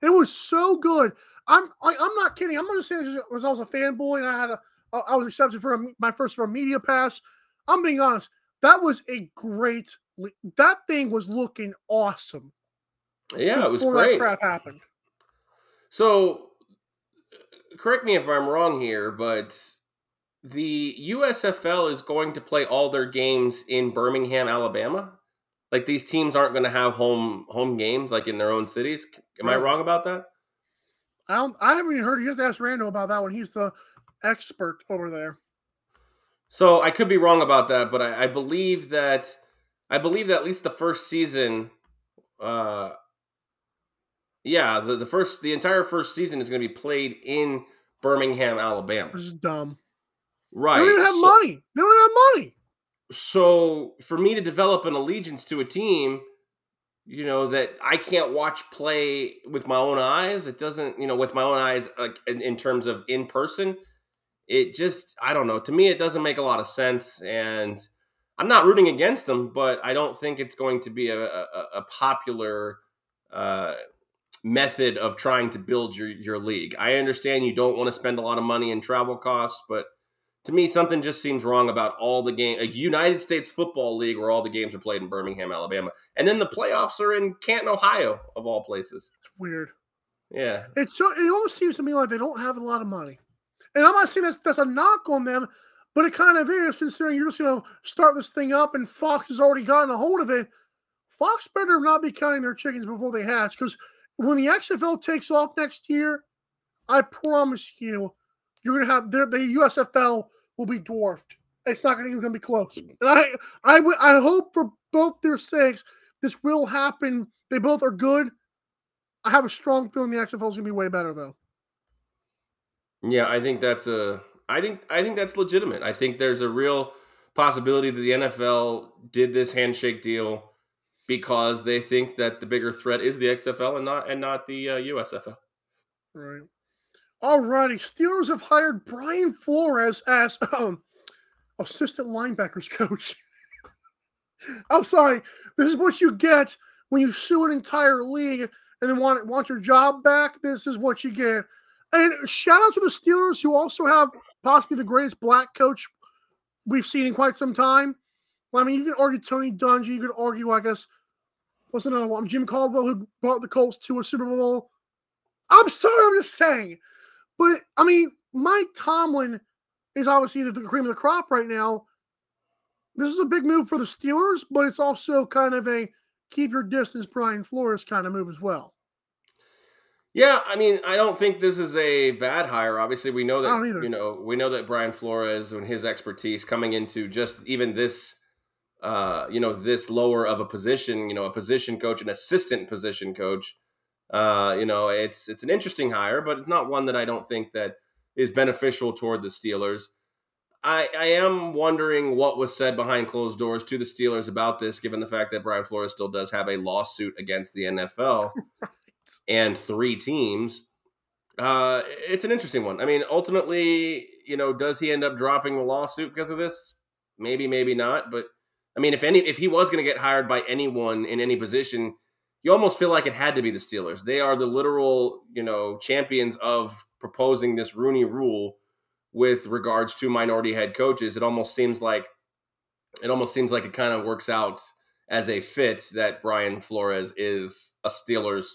It was so good. I'm I, I'm not kidding. I'm not saying this because I was a fanboy and I had a I was accepted for a, my first for a media pass. I'm being honest. That was a great. That thing was looking awesome. Yeah, it was great. That crap happened. So, correct me if I'm wrong here, but the U S F L is going to play all their games in Birmingham, Alabama. Like, these teams aren't going to have home home games like in their own cities. Am right. I wrong about that? I don't, I haven't even heard. You have to ask Randall about that one. He's the expert over there. So I could be wrong about that, but I, I believe that I believe that at least the first season, uh, yeah, the, the first the entire first season is going to be played in Birmingham, Alabama. This is dumb, right? They don't even have so, money. They don't even have money. So for me to develop an allegiance to a team, you know, that I can't watch play with my own eyes. It doesn't, you know, with my own eyes, like in, in terms of in person. It just, I don't know. To me, it doesn't make a lot of sense, and I'm not rooting against them, but I don't think it's going to be a, a, a popular uh, method of trying to build your, your league. I understand you don't want to spend a lot of money in travel costs, but to me, something just seems wrong about all the games. A United States Football League where all the games are played in Birmingham, Alabama, and then the playoffs are in Canton, Ohio, of all places. It's weird. Yeah. It's so, it almost seems to me like they don't have a lot of money. And I'm not saying that's, that's a knock on them, but it kind of is, considering you're just going to start this thing up and Fox has already gotten a hold of it. Fox better not be counting their chickens before they hatch, because when the X F L takes off next year, I promise you, you're going to have – the U S F L will be dwarfed. It's not even going to be close. And I, I, w- I hope for both their sakes this will happen. They both are good. I have a strong feeling the X F L is going to be way better, though. Yeah, I think that's a. I think I think that's legitimate. I think there's a real possibility that the N F L did this handshake deal because they think that the bigger threat is the X F L and not and not the uh, U S F L. Right. All righty. Steelers have hired Brian Flores as um, assistant linebackers coach. I'm sorry. This is what you get when you sue an entire league and then want want your job back. This is what you get. And shout out to the Steelers, who also have possibly the greatest black coach we've seen in quite some time. Well, I mean, you can argue Tony Dungy. You could argue, I guess, what's another one? Jim Caldwell, who brought the Colts to a Super Bowl. I'm sorry, I'm just saying. But, I mean, Mike Tomlin is obviously the cream of the crop right now. This is a big move for the Steelers, but it's also kind of a keep your distance, Brian Flores kind of move as well. Yeah, I mean, I don't think this is a bad hire. Obviously, we know that you know we know that Brian Flores and his expertise coming into just even this, uh, you know, this lower of a position, you know, a position coach, an assistant position coach. Uh, you know, it's it's an interesting hire, but it's not one that I don't think that is beneficial toward the Steelers. I I am wondering what was said behind closed doors to the Steelers about this, given the fact that Brian Flores still does have a lawsuit against the N F L. And three teams, uh, it's an interesting one. I mean, ultimately, you know, does he end up dropping the lawsuit because of this? Maybe, maybe not. But I mean, if any, if he was going to get hired by anyone in any position, you almost feel like it had to be the Steelers. They are the literal, you know, champions of proposing this Rooney Rule with regards to minority head coaches. It almost seems like it almost seems like it kind of works out as a fit that Brian Flores is a Steelers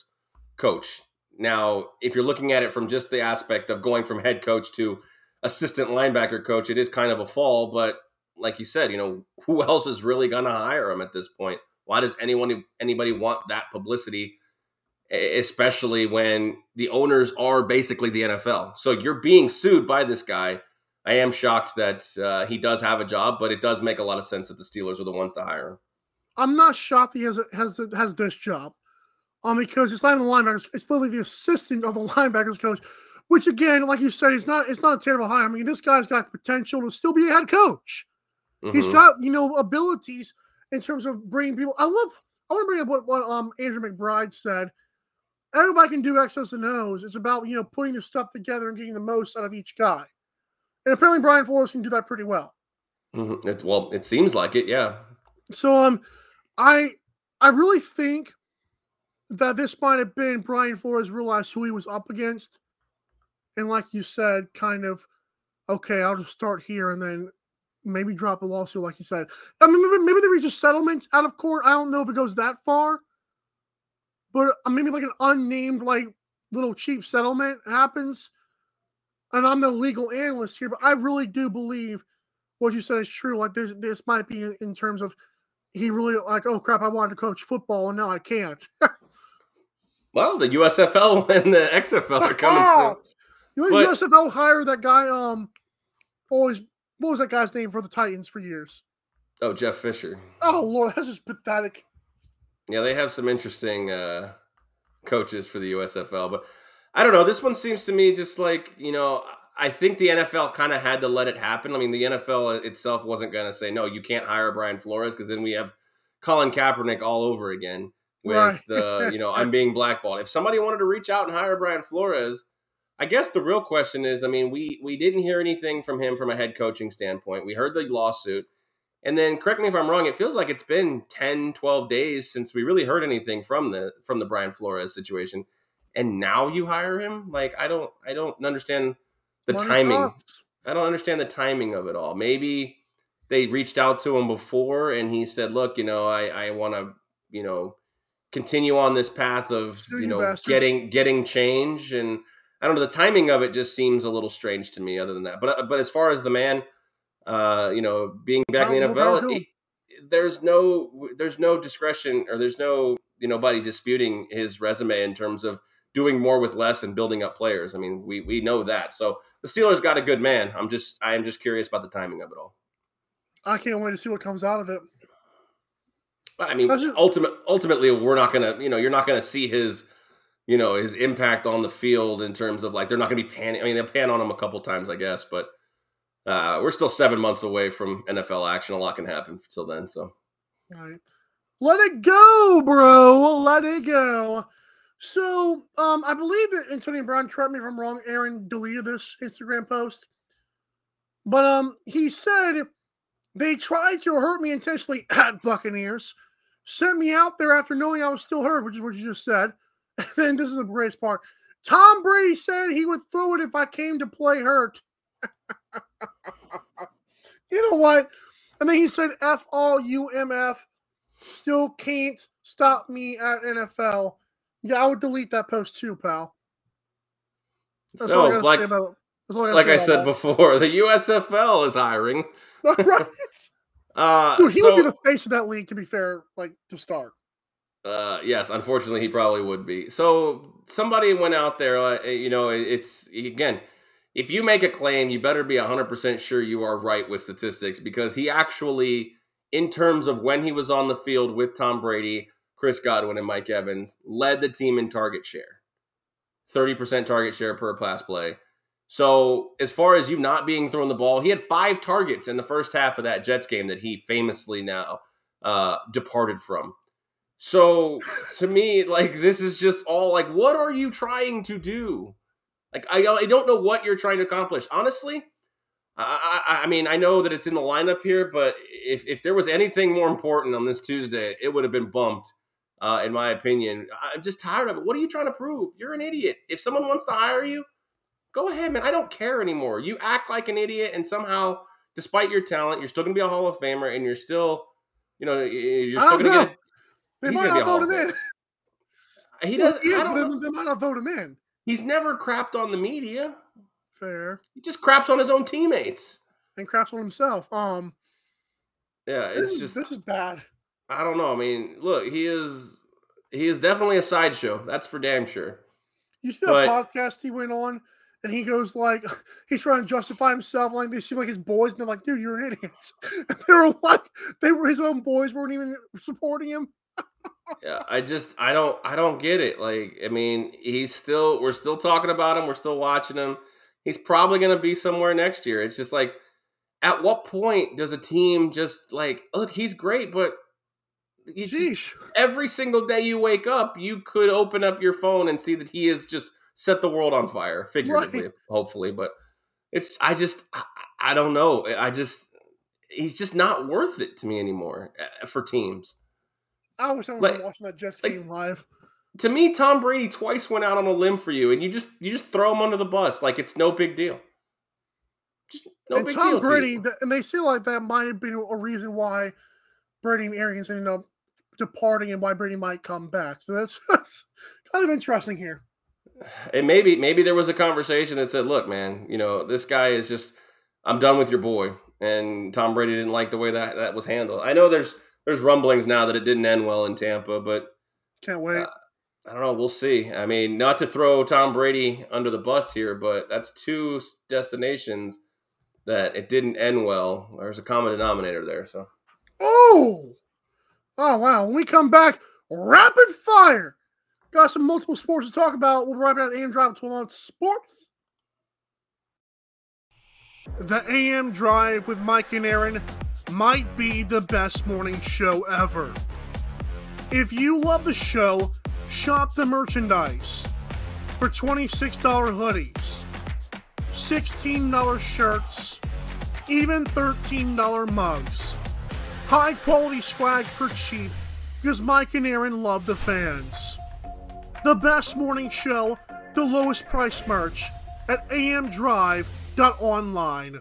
coach. Now, if you're looking at it from just the aspect of going from head coach to assistant linebacker coach, it is kind of a fall, but like you said, you know, who else is really going to hire him at this point? Why does anyone, anybody want that publicity, especially when the owners are basically the N F L? So you're being sued by this guy. I am shocked that uh, he does have a job, but it does make a lot of sense that the Steelers are the ones to hire him. I'm not shocked he has has has this job, um, because it's not even the linebackers; it's literally the assistant of the linebackers coach. Which, again, like you said, it's not it's not a terrible hire. I mean, this guy's got potential to still be a head coach. Mm-hmm. He's got, you know, abilities in terms of bringing people. I love. I want to bring up what, what um Andrew McBride said. Everybody can do X's and O's. It's about, you know, putting the stuff together and getting the most out of each guy. And apparently Brian Flores can do that pretty well. Mm-hmm. It, well, it seems like it, yeah. So um, I I really think that this might have been Brian Flores realized who he was up against. And like you said, kind of, okay, I'll just start here and then maybe drop a lawsuit like you said. I mean, maybe, maybe they reach a settlement out of court. I don't know if it goes that far. But maybe like an unnamed, like, little cheap settlement happens. And I'm the legal analyst here, but I really do believe what you said is true. Like, this this might be in terms of he really, like, oh, crap, I wanted to coach football, and now I can't. Well, the U S F L and the X F L are coming soon. The U S F L hired that guy, um, always, what was that guy's name for the Titans for years? Oh, Jeff Fisher. Oh, Lord, that's just pathetic. Yeah, they have some interesting uh, coaches for the U S F L, but I don't know. This one seems to me just like, you know, I think the N F L kind of had to let it happen. I mean, the N F L itself wasn't going to say, no, you can't hire Brian Flores, because then we have Colin Kaepernick all over again with, right. the, you know, I'm being blackballed. If somebody wanted to reach out and hire Brian Flores, I guess the real question is, I mean, we we didn't hear anything from him from a head coaching standpoint. We heard the lawsuit. And then, correct me if I'm wrong, it feels like it's been ten, twelve days since we really heard anything from the from the Brian Flores situation. And now you hire him? Like, I don't, I don't understand the Why timing. Not? I don't understand the timing of it all. Maybe they reached out to him before and he said, look, you know, I, I want to, you know, continue on this path of, Shoot you know, bastards. getting, getting change. And I don't know. The timing of it just seems a little strange to me other than that. But, but as far as the man, uh, you know, being back in the N F L, it, there's no, there's no discretion or there's no, you know, nobody disputing his resume in terms of doing more with less and building up players. I mean, we we know that. So the Steelers got a good man. I'm just I am just curious about the timing of it all. I can't wait to see what comes out of it. I mean, That's just, ultimate, ultimately, we're not gonna, you know, you're not gonna see his, you know, his impact on the field in terms of like they're not gonna be panning. I mean, they'll pan on him a couple times, I guess, but uh, we're still seven months away from N F L action. A lot can happen till then. So, all right, let it go, bro. Let it go. So, um, I believe that Antonio Brown, correct me if I'm wrong, Aaron deleted this Instagram post. But um, he said, they tried to hurt me intentionally at Buccaneers, sent me out there after knowing I was still hurt, which is what you just said. And then this is the greatest part. Tom Brady said he would throw it if I came to play hurt. You know what? And then he said, F all you M F, still can't stop me at N F L. Yeah, I would delete that post too, pal. That's so, all I like, about, that's all I, like I said that. before, the U S F L is hiring. Right. uh, Dude, he so, would be the face of that league, to be fair, like, to start. Uh, yes, unfortunately, he probably would be. So, somebody went out there, uh, you know, it's, again, if you make a claim, you better be one hundred percent sure you are right with statistics, because he actually, in terms of when he was on the field with Tom Brady, Chris Godwin, and Mike Evans, led the team in target share. thirty percent target share per pass play. So as far as you not being thrown the ball, he had five targets in the first half of that Jets game that he famously now uh, departed from. So to me, like, this is just all like, what are you trying to do? Like, I, I don't know what you're trying to accomplish. Honestly, I, I, I mean, I know that it's in the lineup here, but if, if there was anything more important on this Tuesday, it would have been bumped. Uh, in my opinion, I'm just tired of it. What are you trying to prove? You're an idiot. If someone wants to hire you, go ahead, man. I don't care anymore. You act like an idiot, and somehow, despite your talent, you're still going to be a Hall of Famer, and you're still, you know, you're still going to get. They might not vote him in. He doesn't. I don't know. They might not vote him in. He's never crapped on the media. Fair. He just craps on his own teammates and craps on himself. Um. Yeah, it's just this is bad. I don't know. I mean, look, he is he is definitely a sideshow. That's for damn sure. You see that but, podcast he went on? and he goes like, he's trying to justify himself, like they seem like his boys, and they're like, dude, you're an idiot. And they were like, they were his own boys, weren't even supporting him. Yeah, I just, I don't, I don't get it. Like, I mean, he's still, we're still talking about him, we're still watching him. He's probably going to be somewhere next year. It's just like, at what point does a team just like, look, he's great, but you just, every single day you wake up, you could open up your phone and see that he has just set the world on fire, figuratively, right. hopefully. But it's, I just, I, I don't know. I just, he's just not worth it to me anymore for teams. I wish I was like, watching that Jets like, game live. To me, Tom Brady twice went out on a limb for you, and you just you just throw him under the bus like it's no big deal. Just no and big Tom deal. Tom Brady, th- and they say like that might have been a reason why Brady and Arians ended up departing, and why Brady might come back. So that's, that's kind of interesting here. And maybe maybe there was a conversation that said, "Look, man, you know this guy is just I'm done with your boy." And Tom Brady didn't like the way that that was handled. I know there's. There's rumblings now that it didn't end well in Tampa, but can't wait. Uh, I don't know. We'll see. I mean, not to throw Tom Brady under the bus here, but that's two destinations that it didn't end well. There's a common denominator there. So, oh, oh wow. When we come back, rapid fire. Got some multiple sports to talk about. We'll be right back to A M Drive on Sports. The A M Drive with Mike and Aaron might be the best morning show ever. If you love the show, shop the merchandise for twenty-six dollars hoodies, sixteen dollars shirts, even thirteen dollars mugs. High quality swag for cheap because Mike and Aaron love the fans. The best morning show, the lowest price merch at a m drive dot online.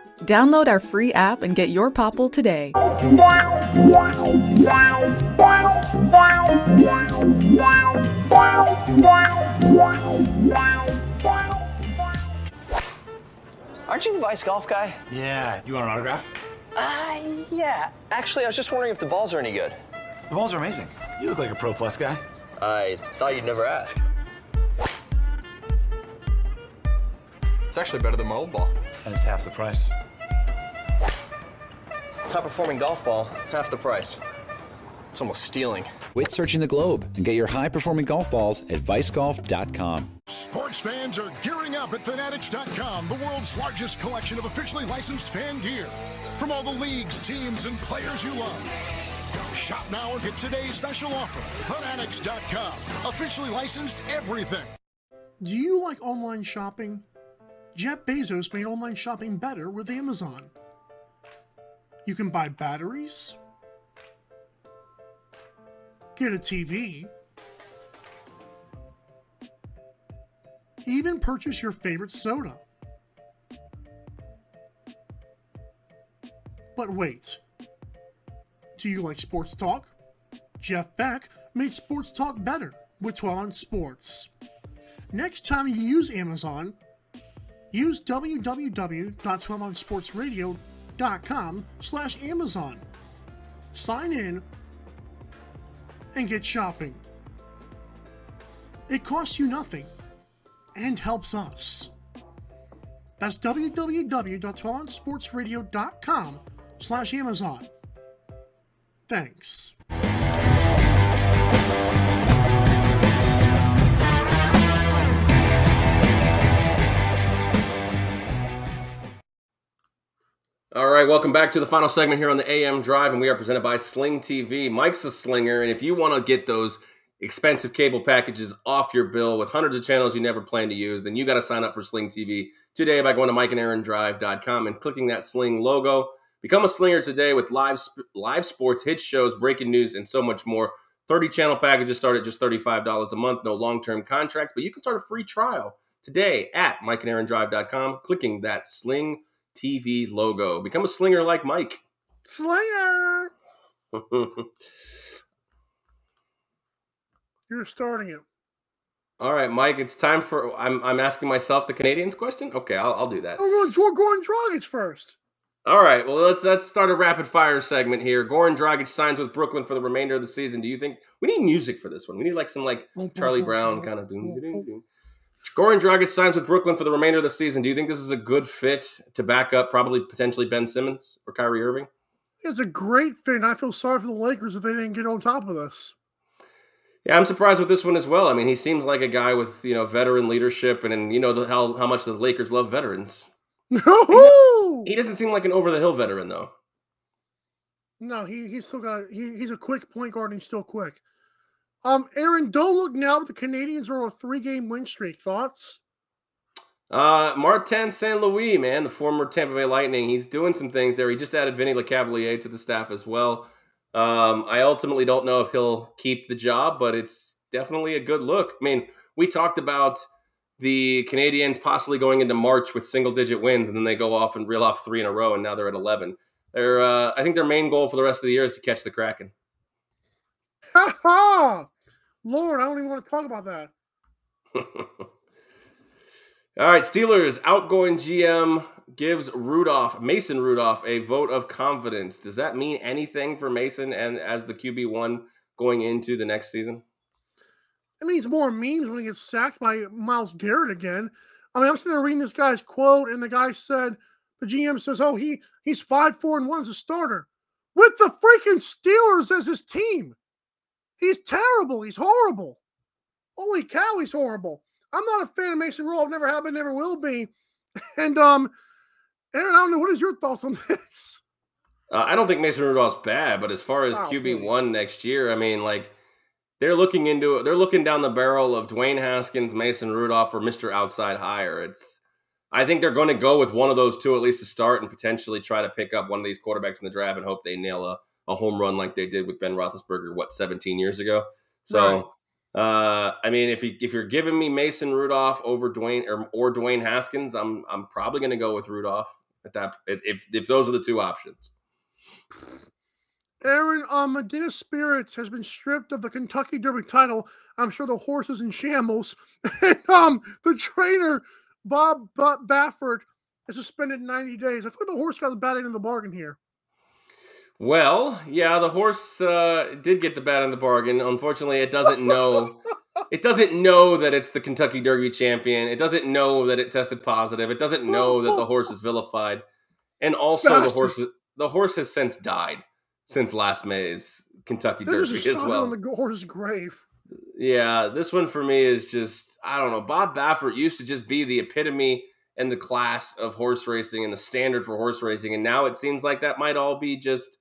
Download our free app and get your Popple today. Aren't you the Vice Golf guy? Yeah. You want an autograph? Uh, yeah. Actually, I was just wondering if the balls are any good. The balls are amazing. You look like a Pro Plus guy. I thought you'd never ask. It's actually better than my old ball. And it's half the price. Top performing golf ball, half the price. It's almost stealing. Quit searching the globe and get your high performing golf balls at vice golf dot com. Sports fans are gearing up at fanatics dot com, the world's largest collection of officially licensed fan gear. From all the leagues, teams, and players you love. Shop now and get today's special offer. fanatics dot com. Officially licensed everything. Do you like online shopping? Jeff Bezos made online shopping better with Amazon. You can buy batteries, get a T V, even purchase your favorite soda. But wait, do you like sports talk? Jeff Beck made sports talk better with twelve on Sports. Next time you use Amazon, use w w w dot twelve on sports radio dot com slash Amazon. Sign in and get shopping. It costs you nothing and helps us. That's w w w dot twelve on sports radio dot com slash Amazon. Thanks. All right, welcome back to the final segment here on the A M Drive, and we are presented by Sling T V. Mike's a slinger, and if you want to get those expensive cable packages off your bill with hundreds of channels you never plan to use, then you got to sign up for Sling T V today by going to mike and aaron drive dot com and clicking that Sling logo. Become a slinger today with live live sports, hit shows, breaking news, and so much more. thirty channel packages start at just thirty-five dollars a month, no long-term contracts, but you can start a free trial today at mike and aaron drive dot com, clicking that Sling T V logo. Become a slinger like Mike. Slinger! You're starting it. All right, Mike, it's time for... I'm I'm asking myself the Canadians question? Okay, I'll, I'll do that. We're going Goran Dragic first. All right, well, let's let's start a rapid-fire segment here. Goran Dragic signs with Brooklyn for the remainder of the season. Do you think... We need music for this one. We need, like, some, like, Charlie Brown kind of... Goran Dragic signs with Brooklyn for the remainder of the season. Do you think this is a good fit to back up probably potentially Ben Simmons or Kyrie Irving? It's a great fit, and I feel sorry for the Lakers if they didn't get on top of this. Yeah, I'm surprised with this one as well. I mean, he seems like a guy with, you know, veteran leadership, and, and you know the, how, how much the Lakers love veterans. No, he doesn't seem like an over-the-hill veteran, though. No, he he's still got he, he's a quick point guard, and he's still quick. Um, Aaron, don't look now, but the Canadians are on a three-game win streak. Thoughts? Uh, Martin Saint Louis, man, the former Tampa Bay Lightning. He's doing some things there. He just added Vinny LeCavalier to the staff as well. Um, I ultimately don't know if he'll keep the job, but it's definitely a good look. I mean, we talked about the Canadians possibly going into March with single-digit wins, and then they go off and reel off three in a row, and now they're at eleven. They're, uh, I think their main goal for the rest of the year is to catch the Kraken. Ha ha! Lord, I don't even want to talk about that. All right, Steelers, outgoing G M gives Rudolph, Mason Rudolph, a vote of confidence. Does that mean anything for Mason and as the Q B one going into the next season? It means more memes when he gets sacked by Myles Garrett again. I mean, I'm sitting there reading this guy's quote, and the guy said, the G M says, oh, he he's five, four, and one as a starter. With the freaking Steelers as his team. He's terrible. He's horrible. Holy cow, he's horrible. I'm not a fan of Mason Rudolph. Never have been, never will be. And, um, Aaron, I don't know. What is your thoughts on this? Uh, I don't think Mason Rudolph's bad, but as far as Q B one next year, I mean, like, they're looking into they're looking down the barrel of Dwayne Haskins, Mason Rudolph, or Mister Outside Hire. It's, I think they're going to go with one of those two at least to start and potentially try to pick up one of these quarterbacks in the draft and hope they nail a, a home run like they did with Ben Roethlisberger, what, seventeen years ago? So... Right. Uh, I mean, if you if you're giving me Mason Rudolph over Dwayne or, or Dwayne Haskins, I'm I'm probably going to go with Rudolph at that. If if those are the two options. Aaron, um, Medina Spirits has been stripped of the Kentucky Derby title. I'm sure the horse is in shambles. And, um, the trainer Bob Baffert is suspended ninety days. I feel the horse got the bad end of the bargain here. Well, yeah, the horse uh, did get the bad end of the bargain. Unfortunately, it doesn't know. It doesn't know that it's the Kentucky Derby champion. It doesn't know that it tested positive. It doesn't know that the horse is vilified. And also, Bastard. the horse the horse has since died since last May's Kentucky They're Derby just as well. On the horse's grave. Yeah, this one for me is just I don't know. Bob Baffert used to just be the epitome and the class of horse racing and the standard for horse racing, and now it seems like that might all be just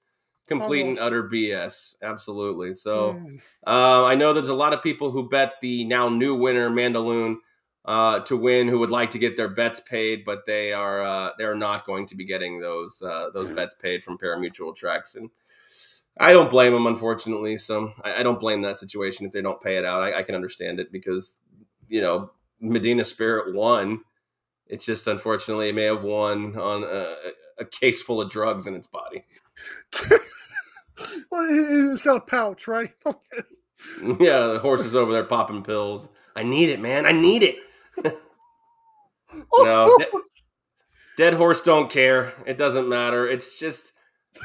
complete and utter B S. Absolutely. So mm. uh, I know there's a lot of people who bet the now new winner, Mandaloon, uh, to win, who would like to get their bets paid, but they are uh, they're not going to be getting those uh, those bets paid from Parimutuel Trex. And I don't blame them, unfortunately. So I, I don't blame that situation if they don't pay it out. I, I can understand it because, you know, Medina Spirit won. It's just, unfortunately, it may have won on a, a case full of drugs in its body. Well, it's got a pouch, right? Yeah, the horse is over there popping pills. I need it, man. I need it. No, de dead horse don't care. It doesn't matter. It's just,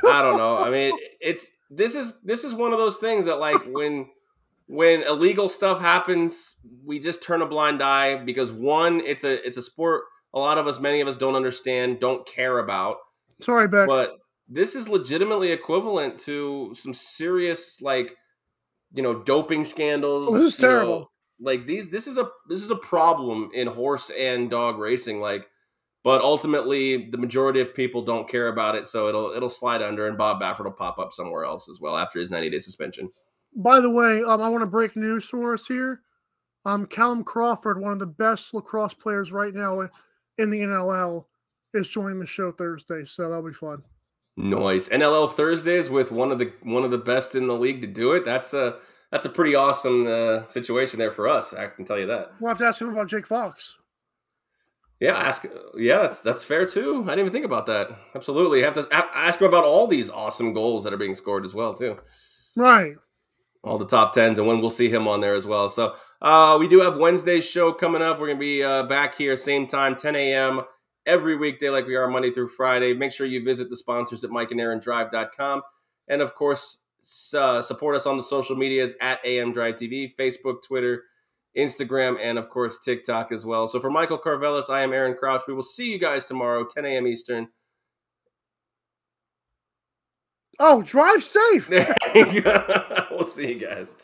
I don't know. I mean, it's this is this is one of those things that, like, when when illegal stuff happens, we just turn a blind eye because one, it's a it's a sport a lot of us, many of us, don't understand, don't care about. Sorry, Beck. But this is legitimately equivalent to some serious, like, you know, doping scandals. Oh, this is terrible. Know, like these, this is a this is a problem in horse and dog racing. Like, but ultimately, the majority of people don't care about it, so it'll it'll slide under, and Bob Baffert will pop up somewhere else as well after his ninety day suspension. By the way, um, I want to break news source here. Um, Callum Crawford, one of the best lacrosse players right now in the N L L, is joining the show Thursday, so that'll be fun. Nice. N L L Thursdays with one of the one of the best in the league to do it. That's a that's a pretty awesome uh, situation there for us. I can tell you that. We'll have to ask him about Jake Fox. Yeah, ask. Yeah, that's that's fair too. I didn't even think about that. Absolutely, have to ask him about all these awesome goals that are being scored as well too. Right. All the top tens, and when we'll see him on there as well. So uh, we do have Wednesday's show coming up. We're gonna be uh, back here same time, ten a.m. every weekday, like we are Monday through Friday. Make sure you visit the sponsors at mike and aaron drive dot com, and of course uh, support us on the social medias at A M Drive T V, Facebook, Twitter, Instagram, and of course TikTok as well. So for Michael Carvelis, I am Aaron Crouch. We will see you guys tomorrow, ten a.m. Eastern. Oh, drive safe. We'll see you guys.